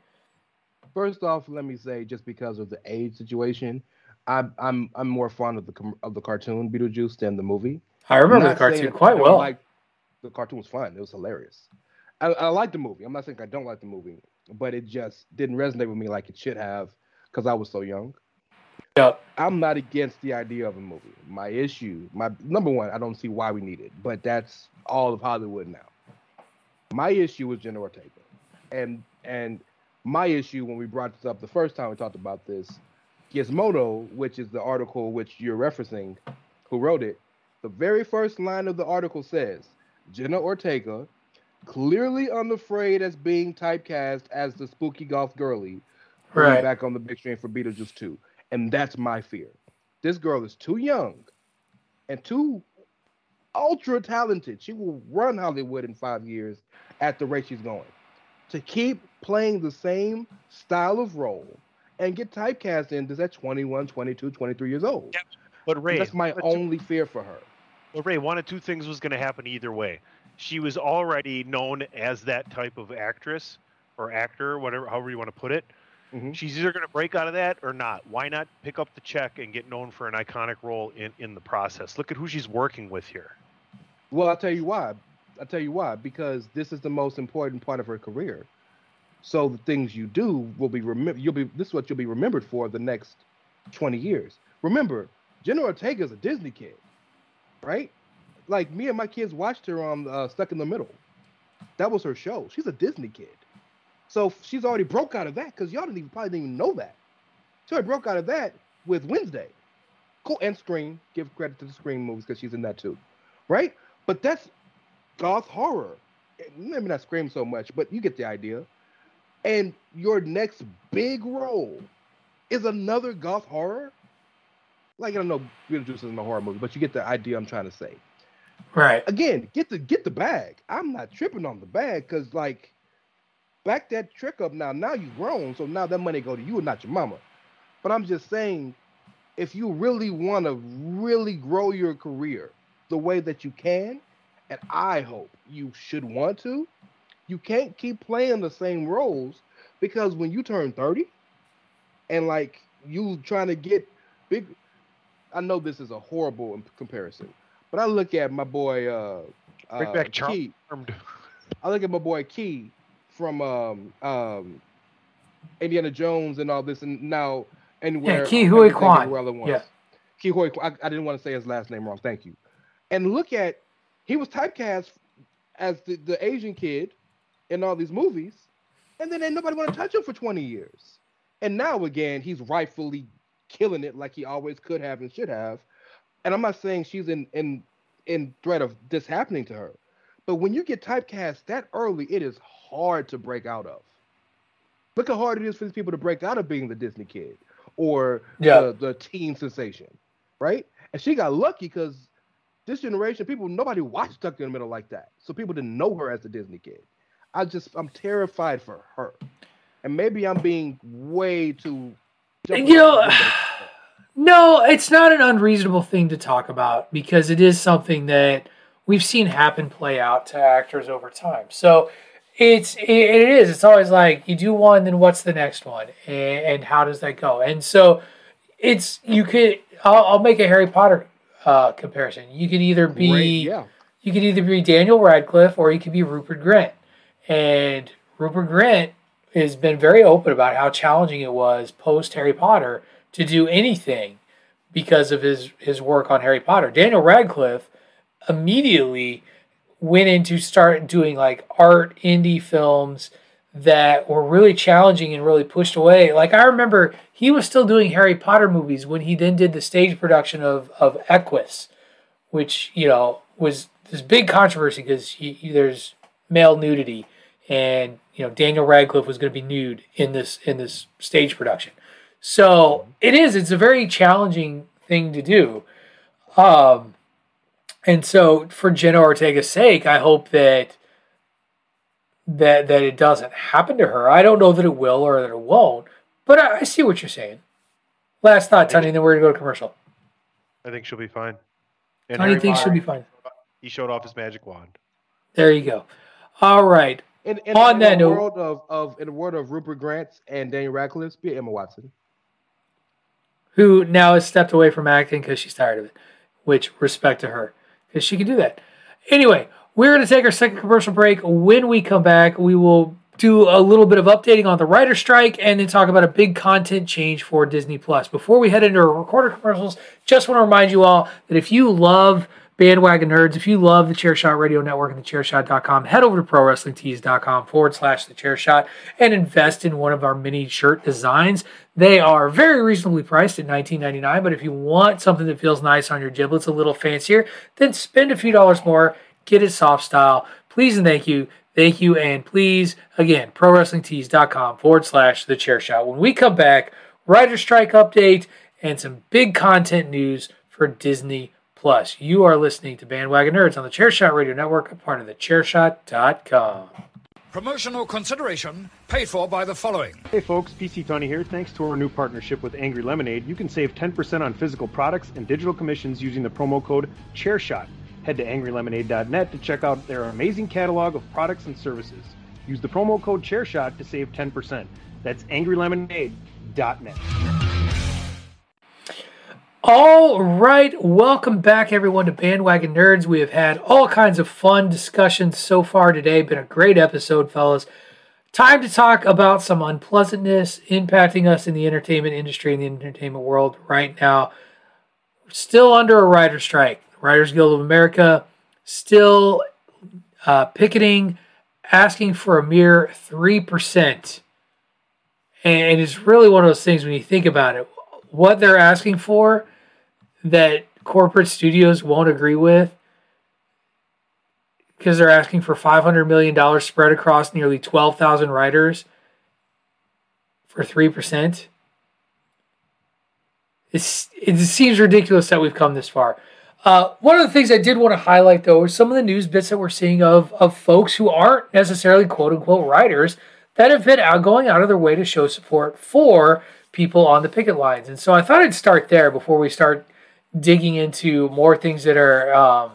First off, let me say, just because of the age situation, I'm I'm I'm more fond of the of the cartoon Beetlejuice than the movie. I remember the cartoon quite well. Like, the cartoon was fun; it was hilarious. I, I like the movie. I'm not saying I don't like the movie, but it just didn't resonate with me like it should have because I was so young. Yep. I'm not against the idea of a movie. My issue, my number one, I don't see why we need it, but that's all of Hollywood now. My issue is Jenna Ortega. And and my issue when we brought this up the first time we talked about this, Gizmodo, which is the article which you're referencing, who wrote it, the very first line of the article says, Jenna Ortega, clearly unafraid as being typecast as the spooky goth girly, right, back on the big screen for Beetlejuice two. And that's my fear. This girl is too young and too ultra talented. She will run Hollywood in five years at the rate she's going. To keep playing the same style of role and get typecast in this at twenty-one, twenty-two, twenty-three years old. Yep. But Ray, that's my only two, fear for her. But Ray, one of two things was going to happen either way. She was already known as that type of actress or actor, whatever, however you want to put it. Mm-hmm. She's either going to break out of that or not. Why not pick up the check and get known for an iconic role in, in the process? Look at who she's working with here. Well, I'll tell you why. I'll tell you why. Because this is the most important part of her career. So the things you do will be remembered. You'll be. This is what you'll be remembered for the next twenty years. Remember, Jenna Ortega's a Disney kid, right? Like me and my kids watched her on uh, Stuck in the Middle. That was her show. She's a Disney kid. So she's already broke out of that because y'all didn't even, probably didn't even know that. She already broke out of that with Wednesday. Cool. And Scream. Give credit to the Scream movies because she's in that too. Right? But that's goth horror. Maybe not Scream so much, but you get the idea. And your next big role is another goth horror? Like, I don't know, Beetlejuice isn't a horror movie, but you get the idea I'm trying to say. Right. Again, get the, get the bag. I'm not tripping on the bag because, like, back that trick up now. Now you've grown, so now that money go to you and not your mama. But I'm just saying, if you really want to really grow your career the way that you can, and I hope you should want to, you can't keep playing the same roles because when you turn thirty and, like, you trying to get big, I know this is a horrible comparison, but I look at my boy uh, uh, back Key. I look at my boy Key from um, um, Indiana Jones and all this, and now anywhere. Yeah, Ki Huy Kwan. Yeah. Ki Huy Kwan. I, I didn't want to say his last name wrong. Thank you. And look at, he was typecast as the, the Asian kid in all these movies, and then ain't nobody want to touch him for twenty years. And now again, he's rightfully killing it like he always could have and should have. And I'm not saying she's in in, in threat of this happening to her, but when you get typecast that early, it is horrible. Hard to break out of. Look how hard it is for these people to break out of being the Disney kid or yeah. the, the teen sensation, right? And she got lucky because this generation of people, nobody watched Stuck in the Middle like that. So people didn't know her as the Disney kid. I just, I'm terrified for her. And maybe I'm being way too... You know, no, it's not an unreasonable thing to talk about because it is something that we've seen happen play out to actors over time. So... It's it, it is. It's always like you do one, then what's the next one, and, and how does that go? And so it's you could. I'll, I'll make a Harry Potter uh, comparison. You could either be Ray, yeah. you could either be Daniel Radcliffe or you could be Rupert Grint. And Rupert Grint has been very open about how challenging it was post Harry Potter to do anything because of his his work on Harry Potter. Daniel Radcliffe immediately went into start doing like art indie films that were really challenging and really pushed away. Like I remember he was still doing Harry Potter movies when he then did the stage production of, of Equus, which, you know, was this big controversy because there's male nudity and, you know, Daniel Radcliffe was going to be nude in this, in this stage production. So it is, it's a very challenging thing to do. Um, And so, for Jenna Ortega's sake, I hope that that that it doesn't happen to her. I don't know that it will or that it won't, but I, I see what you're saying. Last thought, Tony, then we're going to go to commercial. I think she'll be fine. Tony thinks she'll be fine. He showed off his magic wand. There you go. All right. And, and on in that note, world of, of, in the world of Rupert Grint and Daniel Radcliffe, be Emma Watson, who now has stepped away from acting because she's tired of it. Which, respect to her. Because she can do that. Anyway, we're going to take our second commercial break. When we come back, we will do a little bit of updating on the writer's strike and then talk about a big content change for Disney+. Before we head into our recorder commercials, just want to remind you all that if you love Bandwagon Nerds, if you love the Chair Shot Radio Network and the chair shot dot com, head over to prowrestlingtees.com forward slash the Chair Shot and invest in one of our mini shirt designs. They are very reasonably priced at nineteen ninety-nine dollars, but if you want something that feels nice on your giblets, a little fancier, then spend a few dollars more, get it soft style. Please and thank you. Thank you and please. Again, prowrestlingtees.com forward slash the Chair Shot. When we come back, writer strike update and some big content news for Disney+. Plus, you are listening to Bandwagon Nerds on the Chairshot Radio Network, a part of the chair shot dot com. Promotional consideration paid for by the following. Hey folks, P C Tunney here. Thanks to our new partnership with Angry Lemonade, you can save ten percent on physical products and digital commissions using the promo code ChairShot. Head to angry lemonade dot net to check out their amazing catalog of products and services. Use the promo code ChairShot to save ten percent. That's angry lemonade dot net. All right, welcome back, everyone, to Bandwagon Nerds. We have had all kinds of fun discussions so far today. Been a great episode, fellas. Time to talk about some unpleasantness impacting us in the entertainment industry and the entertainment world right now. Still under a writer's strike. Writers Guild of America still uh, picketing, asking for a mere three percent. And it's really one of those things when you think about it. What they're asking for that corporate studios won't agree with, because they're asking for five hundred million dollars spread across nearly twelve thousand writers for three percent. It's, it seems ridiculous that we've come this far. Uh, one of the things I did want to highlight, though, is some of the news bits that we're seeing of, of folks who aren't necessarily quote-unquote writers that have been out going out of their way to show support for people on the picket lines. And so I thought I'd start there before we start digging into more things that are um,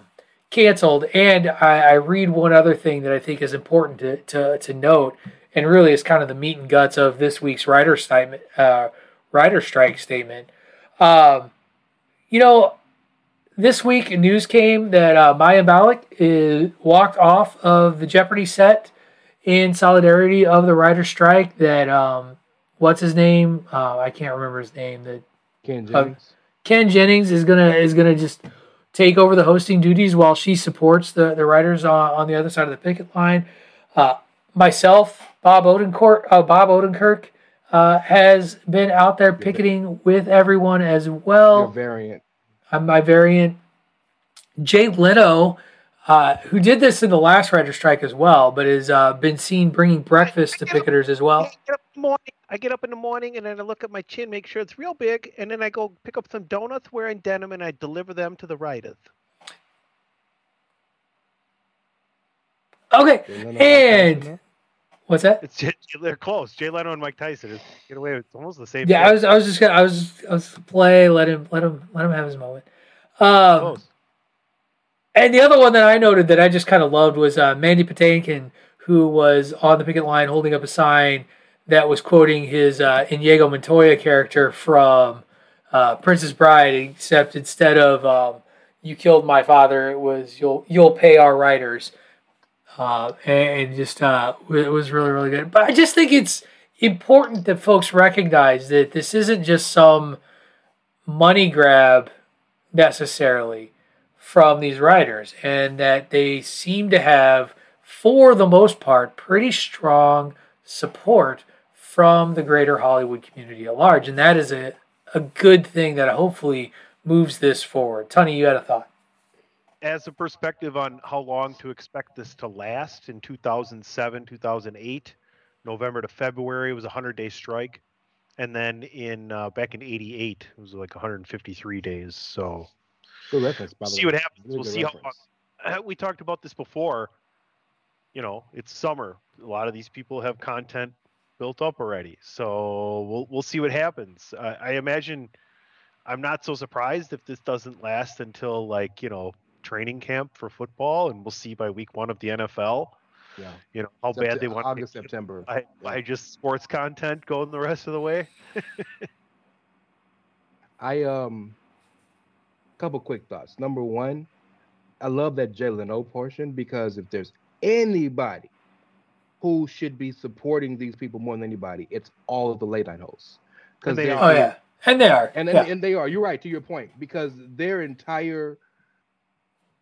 canceled. And I, I read one other thing that I think is important to, to, to note, and really is kind of the meat and guts of this week's writer statement, uh, writer strike statement. Um, you know, this week news came that uh, Maya Malik is, walked off of the Jeopardy set in solidarity of the writer strike that... Um, What's his name? Uh, I can't remember his name. That Ken Jennings. Uh, Ken Jennings is gonna is gonna just take over the hosting duties while she supports the the writers on, on the other side of the picket line. Uh, myself, Bob Odenkirk, uh, Bob Odenkirk, uh, has been out there picketing with everyone as well. Your variant. I'm my variant. Jay Leno, uh, who did this in the last writer strike as well, but has uh, been seen bringing breakfast to picketers as well. Morning. I get up in the morning and then I look at my chin, make sure it's real big, and then I go pick up some donuts wearing denim and I deliver them to the writers. Okay, and what's that? It's just, they're close. Jay Leno and Mike Tyson. It's, get away with almost the same. Yeah, thing. I was, I was just gonna, I was, I was play. Let him, let him, let him have his moment. Um, close. And the other one that I noted that I just kind of loved was uh, Mandy Patinkin, who was on the picket line holding up a sign that was quoting his uh, Inigo Montoya character from uh, Princess Bride, except instead of um, "you killed my father," it was "you'll you'll pay our writers," uh, and just uh, it was really really good. But I just think it's important that folks recognize that this isn't just some money grab necessarily from these writers, and that they seem to have, for the most part, pretty strong support from the greater Hollywood community at large. And that is a, a good thing that hopefully moves this forward. Tunney, you had a thought? As a perspective on how long to expect this to last, in two thousand seven, two thousand eight, November to February, it was a hundred-day strike. And then in uh, back in eighty-eight, it was like one hundred fifty-three days. So good reference, by the see way. What happens. Really we'll see reference. How long. We talked about this before. You know, it's summer. A lot of these people have content built up already. So we'll we'll see what happens. Uh, I imagine I'm not so surprised if this doesn't last until, like, you know, training camp for football. And we'll see by week one of the N F L. Yeah, you know how September, bad they want August, to September. I, yeah. I just sports content going the rest of the way. I um, couple quick thoughts. Number one, I love that Jay Leno portion, because if there's anybody who should be supporting these people more than anybody, it's all of the late night hosts. Because they, they are, oh, yeah, and they are, and and, yeah. and they are. You're right, to your point, because their entire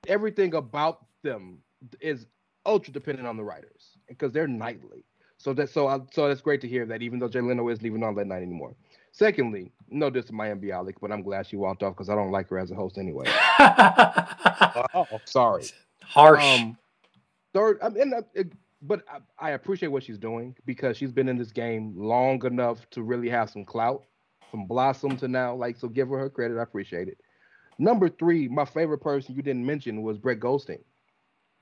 everything about them is ultra dependent on the writers, because they're nightly. So that so I, so that's great to hear that, even though Jay Leno isn't even on late night anymore. Secondly, no diss to Mayim Bialik, but I'm glad she walked off because I don't like her as a host anyway. oh, sorry, harsh. Um, third, I mean, it, but I, I appreciate what she's doing, because she's been in this game long enough to really have some clout, from Blossom to now. Like, so give her her credit. I appreciate it. Number three, my favorite person you didn't mention was Brett Goldstein.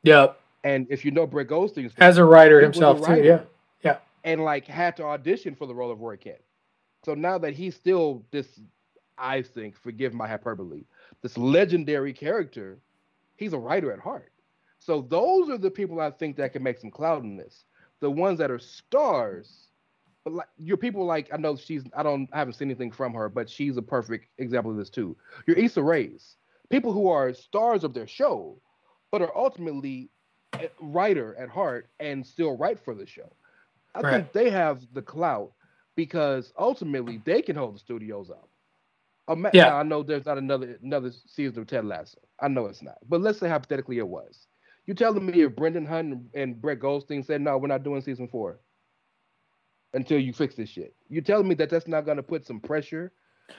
Yep. And if you know Brett Goldstein, as a writer himself, a writer, too, yeah, yeah, and like had to audition for the role of Roy Kent. So now that he's still this, I think, forgive my hyperbole, this legendary character, he's a writer at heart. So those are the people I think that can make some clout in this. The ones that are stars, but like your people, like I know she's, I don't, I haven't seen anything from her, but she's a perfect example of this too. Your Issa Rae's, people who are stars of their show, but are ultimately writer at heart and still write for the show. I right. think they have the clout, because ultimately they can hold the studios up. Ima- yeah. Now, I know there's not another another season of Ted Lasso. I know it's not. But let's say hypothetically it was. You telling me if Brendan Hunt and Brett Goldstein said, no, we're not doing season four until you fix this shit. You telling me that that's not going to put some pressure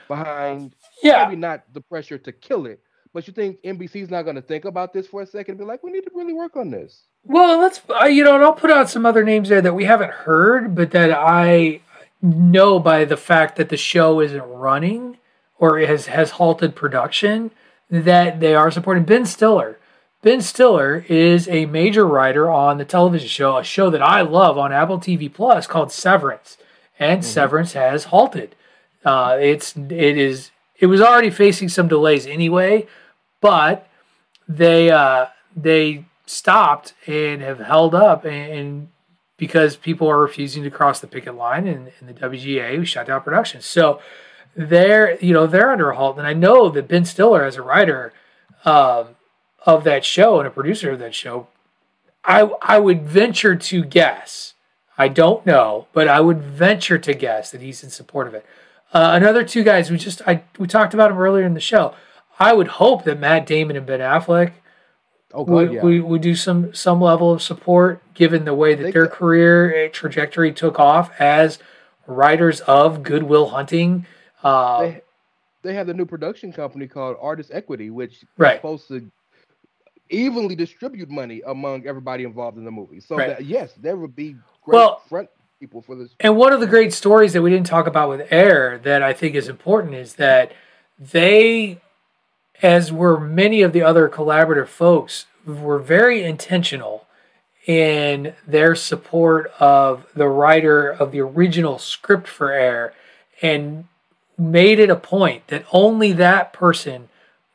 behind, yeah. maybe not the pressure to kill it, but you think N B C's not going to think about this for a second and be like, we need to really work on this? Well, let's, uh, you know, and I'll put out some other names there that we haven't heard, but that I know by the fact that the show isn't running or has, has halted production, that they are supporting Ben Stiller. Ben Stiller is a major writer on the television show, a show that I love on Apple T V Plus called Severance. And mm-hmm. Severance has halted. Uh, it's, it is, it was already facing some delays anyway, but they uh, they stopped and have held up, and, and because people are refusing to cross the picket line, and, and the W G A shut down production, so they're you know they're under a halt. And I know that Ben Stiller, as a writer um, of that show and a producer of that show, I I would venture to guess, I don't know, but I would venture to guess that he's in support of it. Uh, another two guys we just I we talked about them earlier in the show. I would hope that Matt Damon and Ben Affleck oh, God, would, yeah. we, would do some some level of support, given the way that their that. career trajectory took off as writers of Good Will Hunting. Uh, they, they have the new production company called Artist Equity, which right. is supposed to evenly distribute money among everybody involved in the movie. So, right. that, yes, there would be great well, front people for this. And one of the great stories that we didn't talk about with Air that I think is important is that they, as were many of the other collaborative folks, were very intentional in their support of the writer of the original script for Air, and made it a point that only that person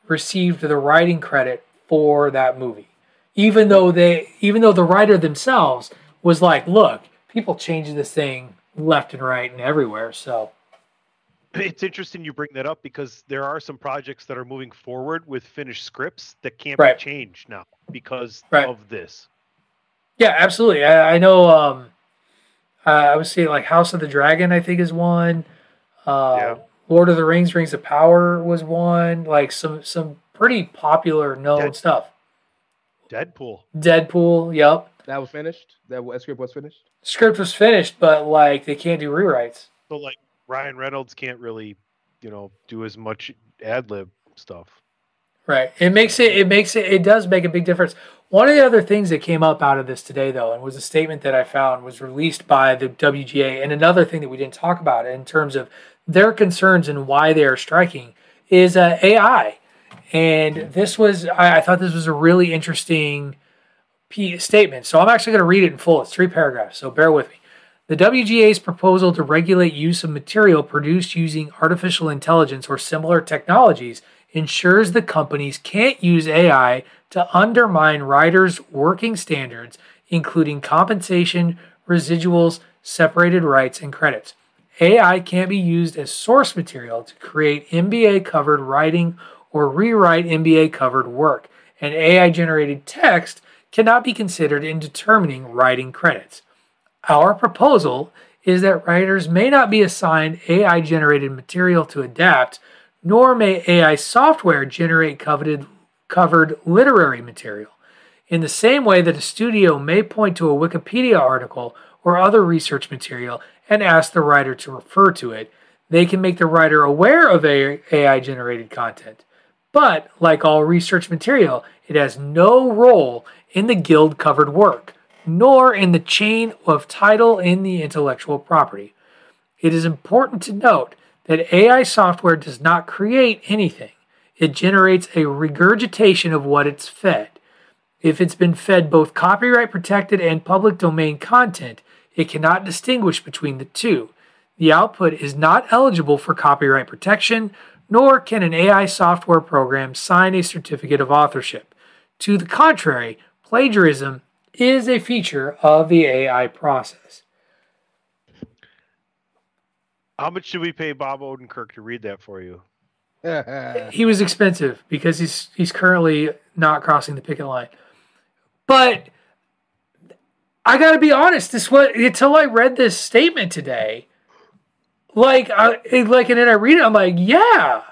received the writing credit for that movie, even though they, even though the writer themselves was like, look, people change this thing left and right and everywhere. So it's interesting you bring that up, because there are some projects that are moving forward with finished scripts that can't right. be changed now because right. of this. Yeah, absolutely. I, I know. Um, uh, I was seeing like House of the Dragon, I think, is one. Uh, yeah. Lord of the Rings, Rings of Power was one. Like some some pretty popular known Dead, stuff. Deadpool. Deadpool. Yep. That was finished. That, that script was finished. Script was finished, but like they can't do rewrites. So like Ryan Reynolds can't really, you know, do as much ad lib stuff. Right. It makes it. It makes it. It does make a big difference. One of the other things that came up out of this today, though, and was a statement that I found was released by the W G A, and another thing that we didn't talk about in terms of their concerns and why they are striking is uh, A I. And this was, I, I thought this was a really interesting p- statement. So I'm actually going to read it in full. It's three paragraphs, so bear with me. The W G A's proposal to regulate use of material produced using artificial intelligence or similar technologies ensures the companies can't use A I to undermine writers' working standards, including compensation, residuals, separated rights, and credits. A I can be used as source material to create N B A-covered writing or rewrite N B A-covered work, and A I-generated text cannot be considered in determining writing credits. Our proposal is that writers may not be assigned A I-generated material to adapt, nor may A I software generate coveted covered literary material. In the same way that a studio may point to a Wikipedia article or other research material and ask the writer to refer to it, they can make the writer aware of A I-generated content. But, like all research material, it has no role in the guild-covered work, nor in the chain of title in the intellectual property. It is important to note that A I software does not create anything. It generates a regurgitation of what it's fed. If it's been fed both copyright-protected and public domain content, it cannot distinguish between the two. The output is not eligible for copyright protection, nor can an A I software program sign a certificate of authorship. To the contrary, plagiarism is a feature of the A I process. How much should we pay Bob Odenkirk to read that for you? He was expensive because he's he's currently not crossing the picket line. But I gotta be honest, this was until I read this statement today. Like, I, like, and then I read it, I'm like, yeah,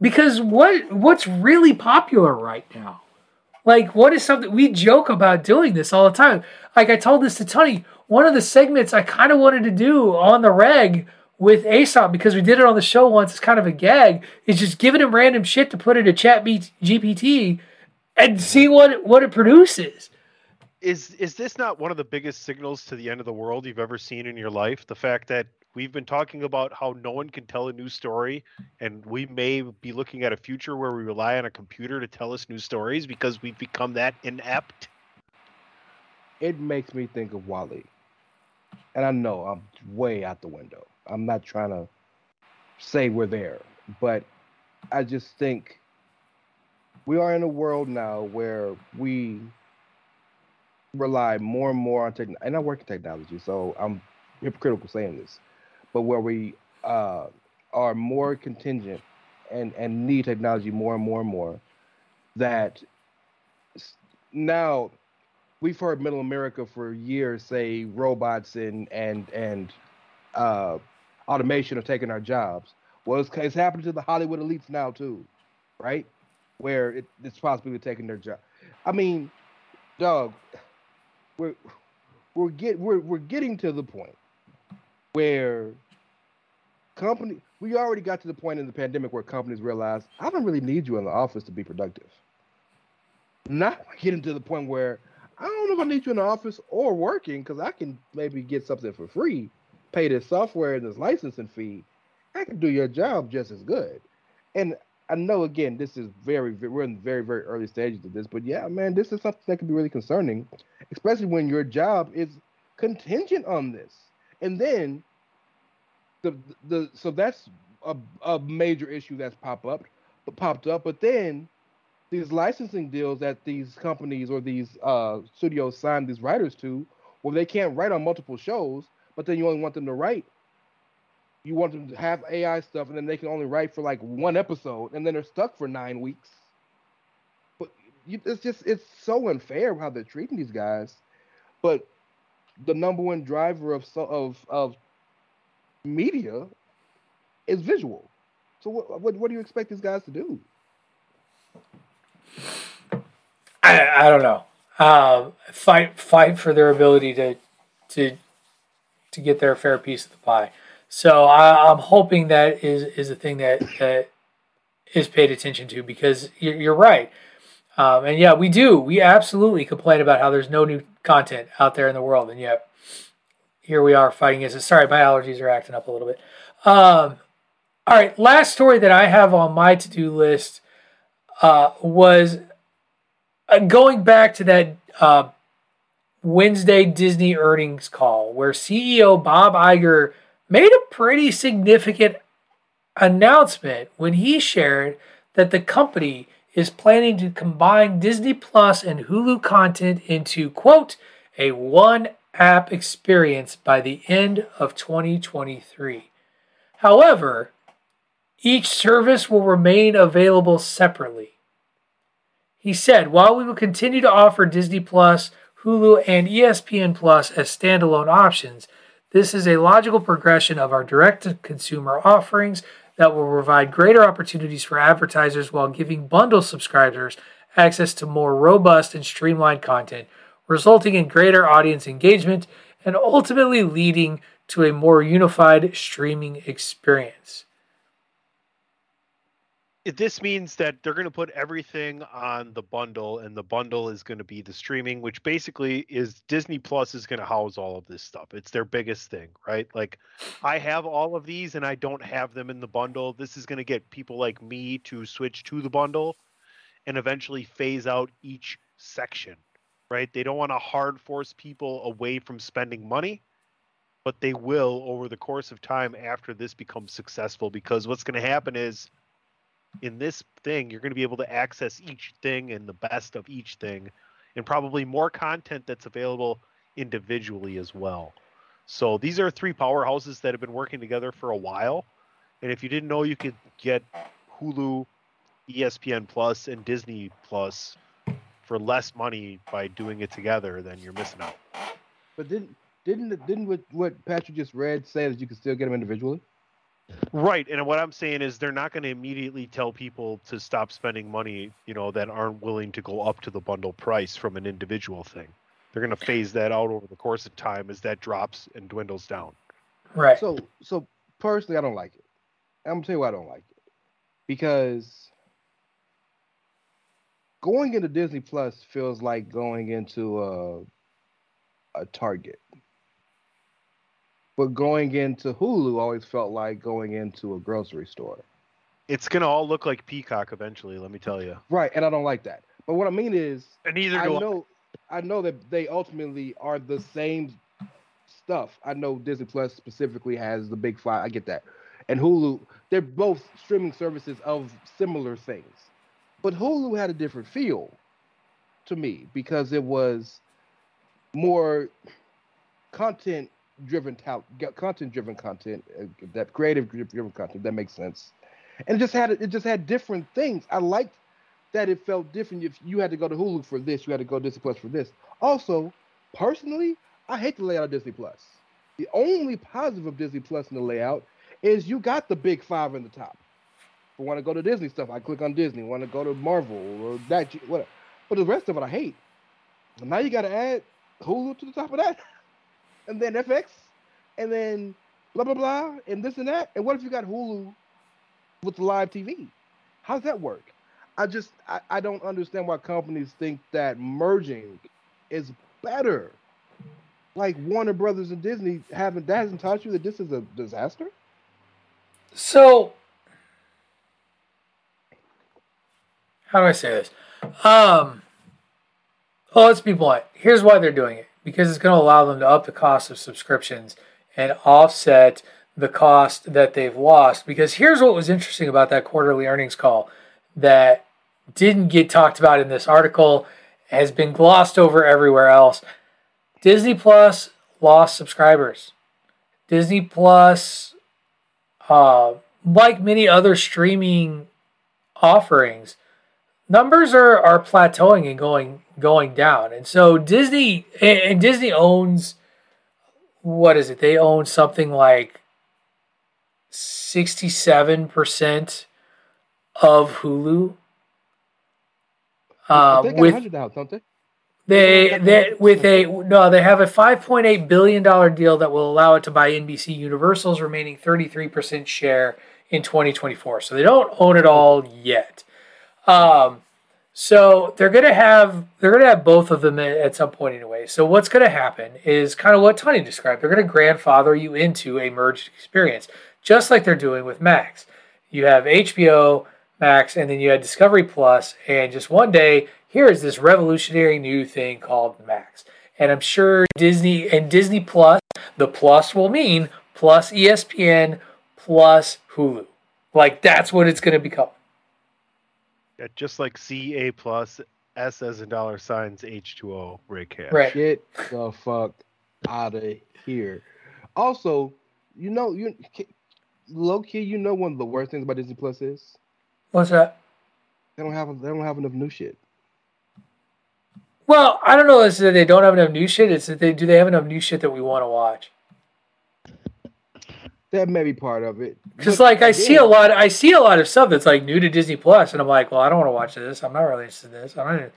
because what what's really popular right now? Like, what is something we joke about doing this all the time? Like, I told this to Tunney. One of the segments I kind of wanted to do on the reg with Aesop, because we did it on the show once, it's kind of a gag, is just giving him random shit to put into Chat G P T and see what what it produces. Is is this not one of the biggest signals to the end of the world you've ever seen in your life? The fact that we've been talking about how no one can tell a new story, and we may be looking at a future where we rely on a computer to tell us new stories because we've become that inept. It makes me think of WALL-E. And I know I'm way out the window. I'm not trying to say we're there, but I just think we are in a world now where we rely more and more on technology. And I work in technology, so I'm hypocritical saying this, but where we uh, are more contingent and, and need technology more and more and more, that now we've heard Middle America for years say robots and, and, and, Uh, automation are taking our jobs. Well, it's, it's happening to the Hollywood elites now too, right? Where it, it's possibly taking their job. I mean, dog, we're we're get we're we're getting to the point where company. We already got to the point in the pandemic where companies realized, I don't really need you in the office to be productive. Now we're getting to the point where I don't know if I need you in the office or working, because I can maybe get something for free. Pay this software and this licensing fee, I can do your job just as good. And I know, again, this is very, we're in very, very early stages of this, but yeah, man, this is something that can be really concerning, especially when your job is contingent on this. And then, the the so that's a, a major issue that's pop up, but popped up. But then, these licensing deals that these companies or these uh, studios sign these writers to Well, they can't write on multiple shows, but then you only want them to write. You want them to have A I stuff, and then they can only write for like one episode, and then they're stuck for nine weeks. But you, it's just, it's so unfair how they're treating these guys. But the number one driver of of of media is visual. So what what, what do you expect these guys to do? I I don't know. Uh, fight fight for their ability to to to get their fair piece of the pie. So I, I'm hoping that is is a thing that that is paid attention to, because you're, you're right. Um, and yeah, we do. We absolutely complain about how there's no new content out there in the world, and yet here we are fighting against it. Sorry, my allergies are acting up a little bit. Um, all right, last story that I have on my to-do list uh, was uh, going back to that uh, Wednesday Disney earnings call where C E O Bob Iger made a pretty significant announcement when he shared that the company is planning to combine Disney Plus and Hulu content into, quote, a one-app experience by the end of twenty twenty-three. However, each service will remain available separately. He said, while we will continue to offer Disney Plus, Hulu, and E S P N Plus as standalone options, this is a logical progression of our direct-to-consumer offerings that will provide greater opportunities for advertisers while giving bundle subscribers access to more robust and streamlined content, resulting in greater audience engagement and ultimately leading to a more unified streaming experience. This means that they're going to put everything on the bundle, and the bundle is going to be the streaming, which basically is Disney Plus is going to house all of this stuff. It's their biggest thing, right? Like, I have all of these and I don't have them in the bundle. This is going to get people like me to switch to the bundle and eventually phase out each section, right? They don't want to hard force people away from spending money, but they will over the course of time after this becomes successful, because what's going to happen is, in this thing, you're going to be able to access each thing and the best of each thing, and probably more content that's available individually as well. So these are three powerhouses that have been working together for a while. And if you didn't know, you could get Hulu, E S P N Plus, and Disney Plus for less money by doing it together, then you're missing out. But didn't didn't didn't what, what Patrick just read say that you could still get them individually? Right, and what I'm saying is they're not going to immediately tell people to stop spending money, you know, that aren't willing to go up to the bundle price from an individual thing. They're going to phase that out over the course of time as that drops and dwindles down. Right. So, so personally, I don't like it. I'm going to tell you why I don't like it. Because going into Disney Plus feels like going into a, a Target. But going into Hulu always felt like going into a grocery store. It's going to all look like Peacock eventually, let me tell you. Right, and I don't like that. But what I mean is, and neither do I know, I know that they ultimately are the same stuff. I know Disney Plus specifically has the big five. I get that. And Hulu, they're both streaming services of similar things. But Hulu had a different feel to me because it was more content driven talent, content driven content, uh, that creative driven content that makes sense, and it just had it just had different things. I liked that it felt different. If you had to go to Hulu for this, you had to go to Disney Plus for this. Also, personally, I hate the layout of Disney Plus. The only positive of Disney Plus in the layout is you got the big five in the top. If I want to go to Disney stuff, I click on Disney. Want to go to Marvel or that, whatever. But the rest of it, I hate. And now you got to add Hulu to the top of that. And then F X, and then blah, blah, blah, and this and that. And what if you got Hulu with live T V? How does that work? I just, I, I don't understand why companies think that merging is better. Like Warner Brothers and Disney haven't, that hasn't taught you that this is a disaster? So, how do I say this? Um, well, let's be blunt. Here's why they're doing it. Because it's going to allow them to up the cost of subscriptions and offset the cost that they've lost. Because here's what was interesting about that quarterly earnings call that didn't get talked about in this article, has been glossed over everywhere else. Disney Plus lost subscribers. Disney Plus, uh, like many other streaming offerings, numbers are, are plateauing and going going down. And so Disney and, and Disney owns, what is it? They own something like sixty-seven percent of Hulu. Um, they got with, one hundred out, don't they? They they with a no, they have a five point eight billion dollars deal that will allow it to buy N B C Universal's remaining thirty-three percent share in twenty twenty-four. So they don't own it all yet. Um, so they're gonna have they're gonna have both of them at some point anyway. So what's gonna happen is kind of what Tunney described. They're gonna grandfather you into a merged experience, just like they're doing with Max. You have H B O Max, and then you had Discovery Plus, and just one day, here is this revolutionary new thing called Max. And I'm sure Disney and Disney Plus, the plus will mean plus E S P N plus Hulu. Like, that's what it's going to become. Yeah, just like C A plus, S as in dollar signs, H two O, Ray Cash. Right. Get the fuck out of here. Also, you know, you low-key, you know one of the worst things about Disney Plus is? What's that? They don't have they don't have enough new shit. Well, I don't know. It's that they don't have enough new shit. It's that they do they have enough new shit that we want to watch. That may be part of it. Because like I see a lot, I see a lot of stuff that's like new to Disney Plus, and I'm like, well, I don't want to watch this. I'm not really interested in this. I don't.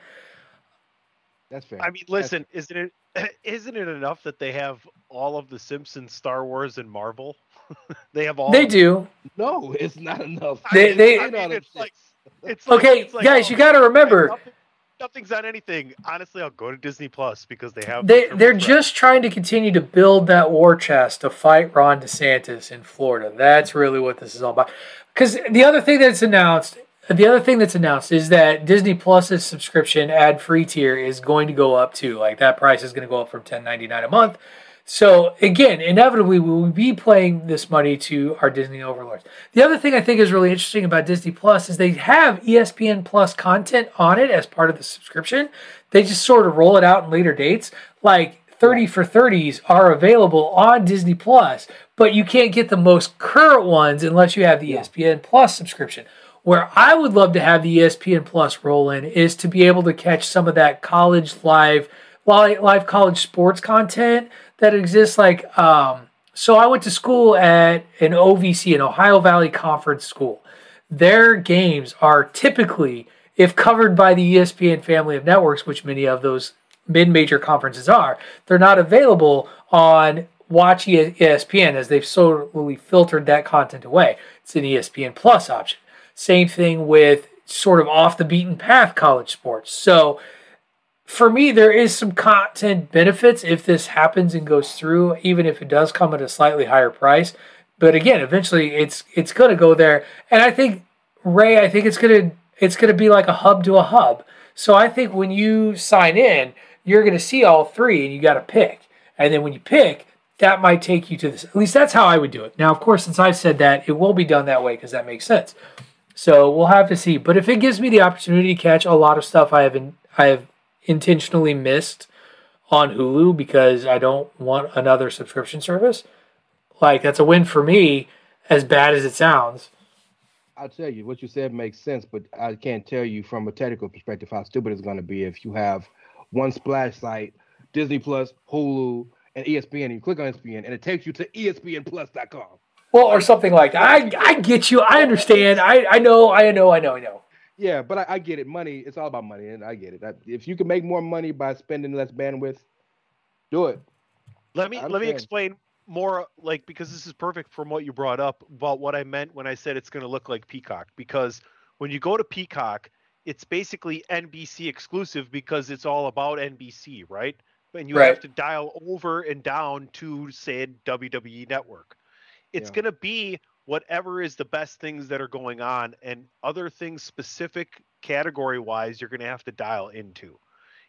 That's fair. I mean, listen, isn't it isn't it enough that they have all of the Simpsons, Star Wars, and Marvel? They have all. They do. No, it's not enough. They, they. I mean, it's like, it's like, okay, it's like, guys, oh, you got to remember, nothing, nothing's on anything. Honestly, I'll go to Disney Plus because they have. They, they're just trying to continue to build that war chest to fight Ron DeSantis in Florida. That's really what this is all about. Because the other thing that's announced, the other thing that's announced is that Disney Plus's subscription ad-free tier is going to go up too. Like that price is going to go up from ten ninety-nine a month. So, again, inevitably, we will be playing this money to our Disney overlords. The other thing I think is really interesting about Disney Plus is they have E S P N Plus content on it as part of the subscription. They just sort of roll it out in later dates. Like, thirty for thirties are available on Disney Plus, but you can't get the most current ones unless you have the E S P N Plus subscription. Where I would love to have the E S P N Plus roll in is to be able to catch some of that college live, live college sports content that exists. Like, um, so I went to school at an O V C, an Ohio Valley Conference school. Their games are typically, if covered by the E S P N family of networks, which many of those mid-major conferences are, they're not available on Watch E S P N as they've slowly filtered that content away. It's an E S P N Plus option. Same thing with sort of off-the-beaten-path college sports. So, for me, there is some content benefits if this happens and goes through, even if it does come at a slightly higher price. But again, eventually it's it's going to go there. And I think, Ray, I think it's going to it's going to be like a hub to a hub. So I think when you sign in, you're going to see all three and you got to pick. And then when you pick, that might take you to this. At least that's how I would do it. Now, of course, since I've said that, it will be done that way because that makes sense. So we'll have to see. But if it gives me the opportunity to catch a lot of stuff I have in, I have intentionally missed on Hulu because I don't want another subscription service, like that's a win for me, as bad as it sounds. I'll tell you, what you said makes sense, but I can't tell you from a technical perspective how stupid it's going to be if you have one splash site, Disney Plus, Hulu, and E S P N, and you click on E S P N, and it takes you to E S P N plus dot com. Well, or something like that. I, I get you. I understand. I, I know, I know, I know, I know. Yeah, but I, I get it. Money, it's all about money, and I get it. I, if you can make more money by spending less bandwidth, do it. Let me let me explain more, like, because this is perfect from what you brought up about what I meant when I said it's going to look like Peacock. Because when you go to Peacock, it's basically N B C exclusive because it's all about N B C, right? And you right. have to dial over and down to, say, W W E Network. It's yeah. going to be whatever is the best things that are going on, and other things specific category wise, you're going to have to dial into.